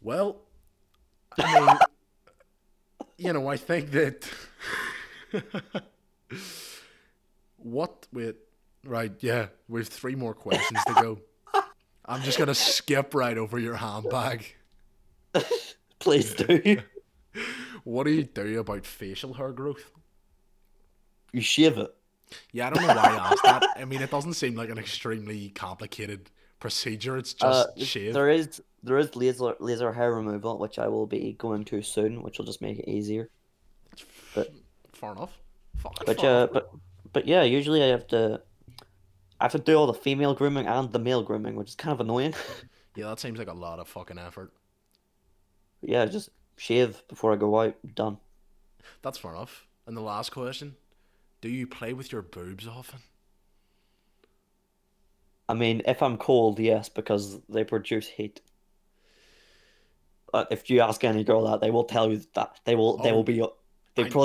Well, I mean, you know, I think that... What? Wait, right, yeah, we have three more questions to go. I'm just going to skip right over your handbag. Please do. What do you do about facial hair growth? You shave it. Yeah, I don't know why I asked that. I mean, it doesn't seem like an extremely complicated procedure. It's just shave. There is laser hair removal, which I will be going to soon, which will just make it easier. But fair enough. But yeah, usually I have to do all the female grooming and the male grooming, which is kind of annoying. Yeah, that seems like a lot of fucking effort. Yeah, just shave before I go out. Done. That's fair enough. And the last question, do you play with your boobs often? I mean, if I'm cold, yes, because they produce heat. If you ask any girl that, they will tell you that. They probably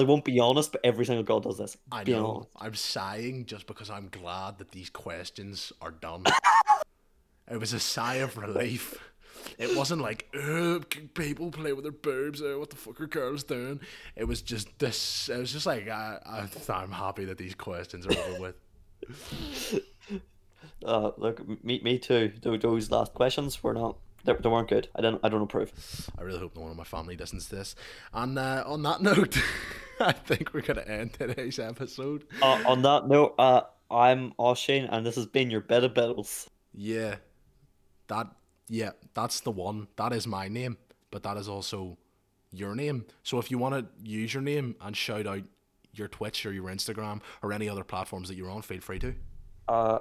won't be honest, but every single girl does this. I know. Honest. I'm sighing just because I'm glad that these questions are done. It was a sigh of relief. It wasn't like, people play with their boobs, what the fuck are girls doing? It was just this, it was just like, I'm happy that these questions are over with. Look, me too. Those last questions were not, they weren't good. I don't approve. I really hope no one in my family listens to this. And on that note, I think we're going to end today's episode. On that note, I'm Oisin, and this has been your Bitta' Bittles. Yeah, that's the one. That is my name, but that is also your name. So if you want to use your name and shout out your Twitch or your Instagram or any other platforms that you're on, feel free to. My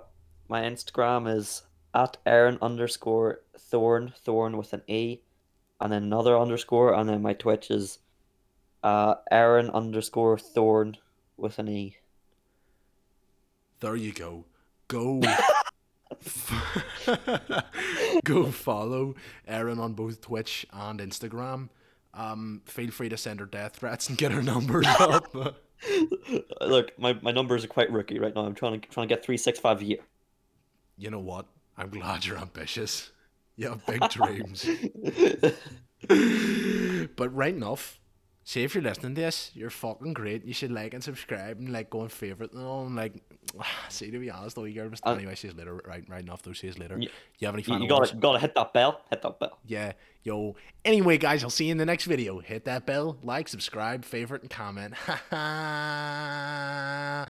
Instagram is at Erin_Thorne, Thorne with an E, and then another underscore, and then my Twitch is Erin_Thorne with an E. There you go. Go. Go follow Erin on both Twitch and Instagram. Feel free to send her death threats and get her numbers up. Look, my numbers are quite rookie right now. I'm trying to get 365 a year. You know what? I'm glad you're ambitious. You have big dreams. But right enough. See, if you're listening to this, you're fucking great. You should like and subscribe and like go and favorite and all. And like, see, to be honest, though, you're just anyway. She's later, right enough. Though she's later. You have any final? You gotta hit that bell. Hit that bell. Yeah, yo. Anyway, guys, I'll see you in the next video. Hit that bell, like, subscribe, favorite, and comment. Ha ha.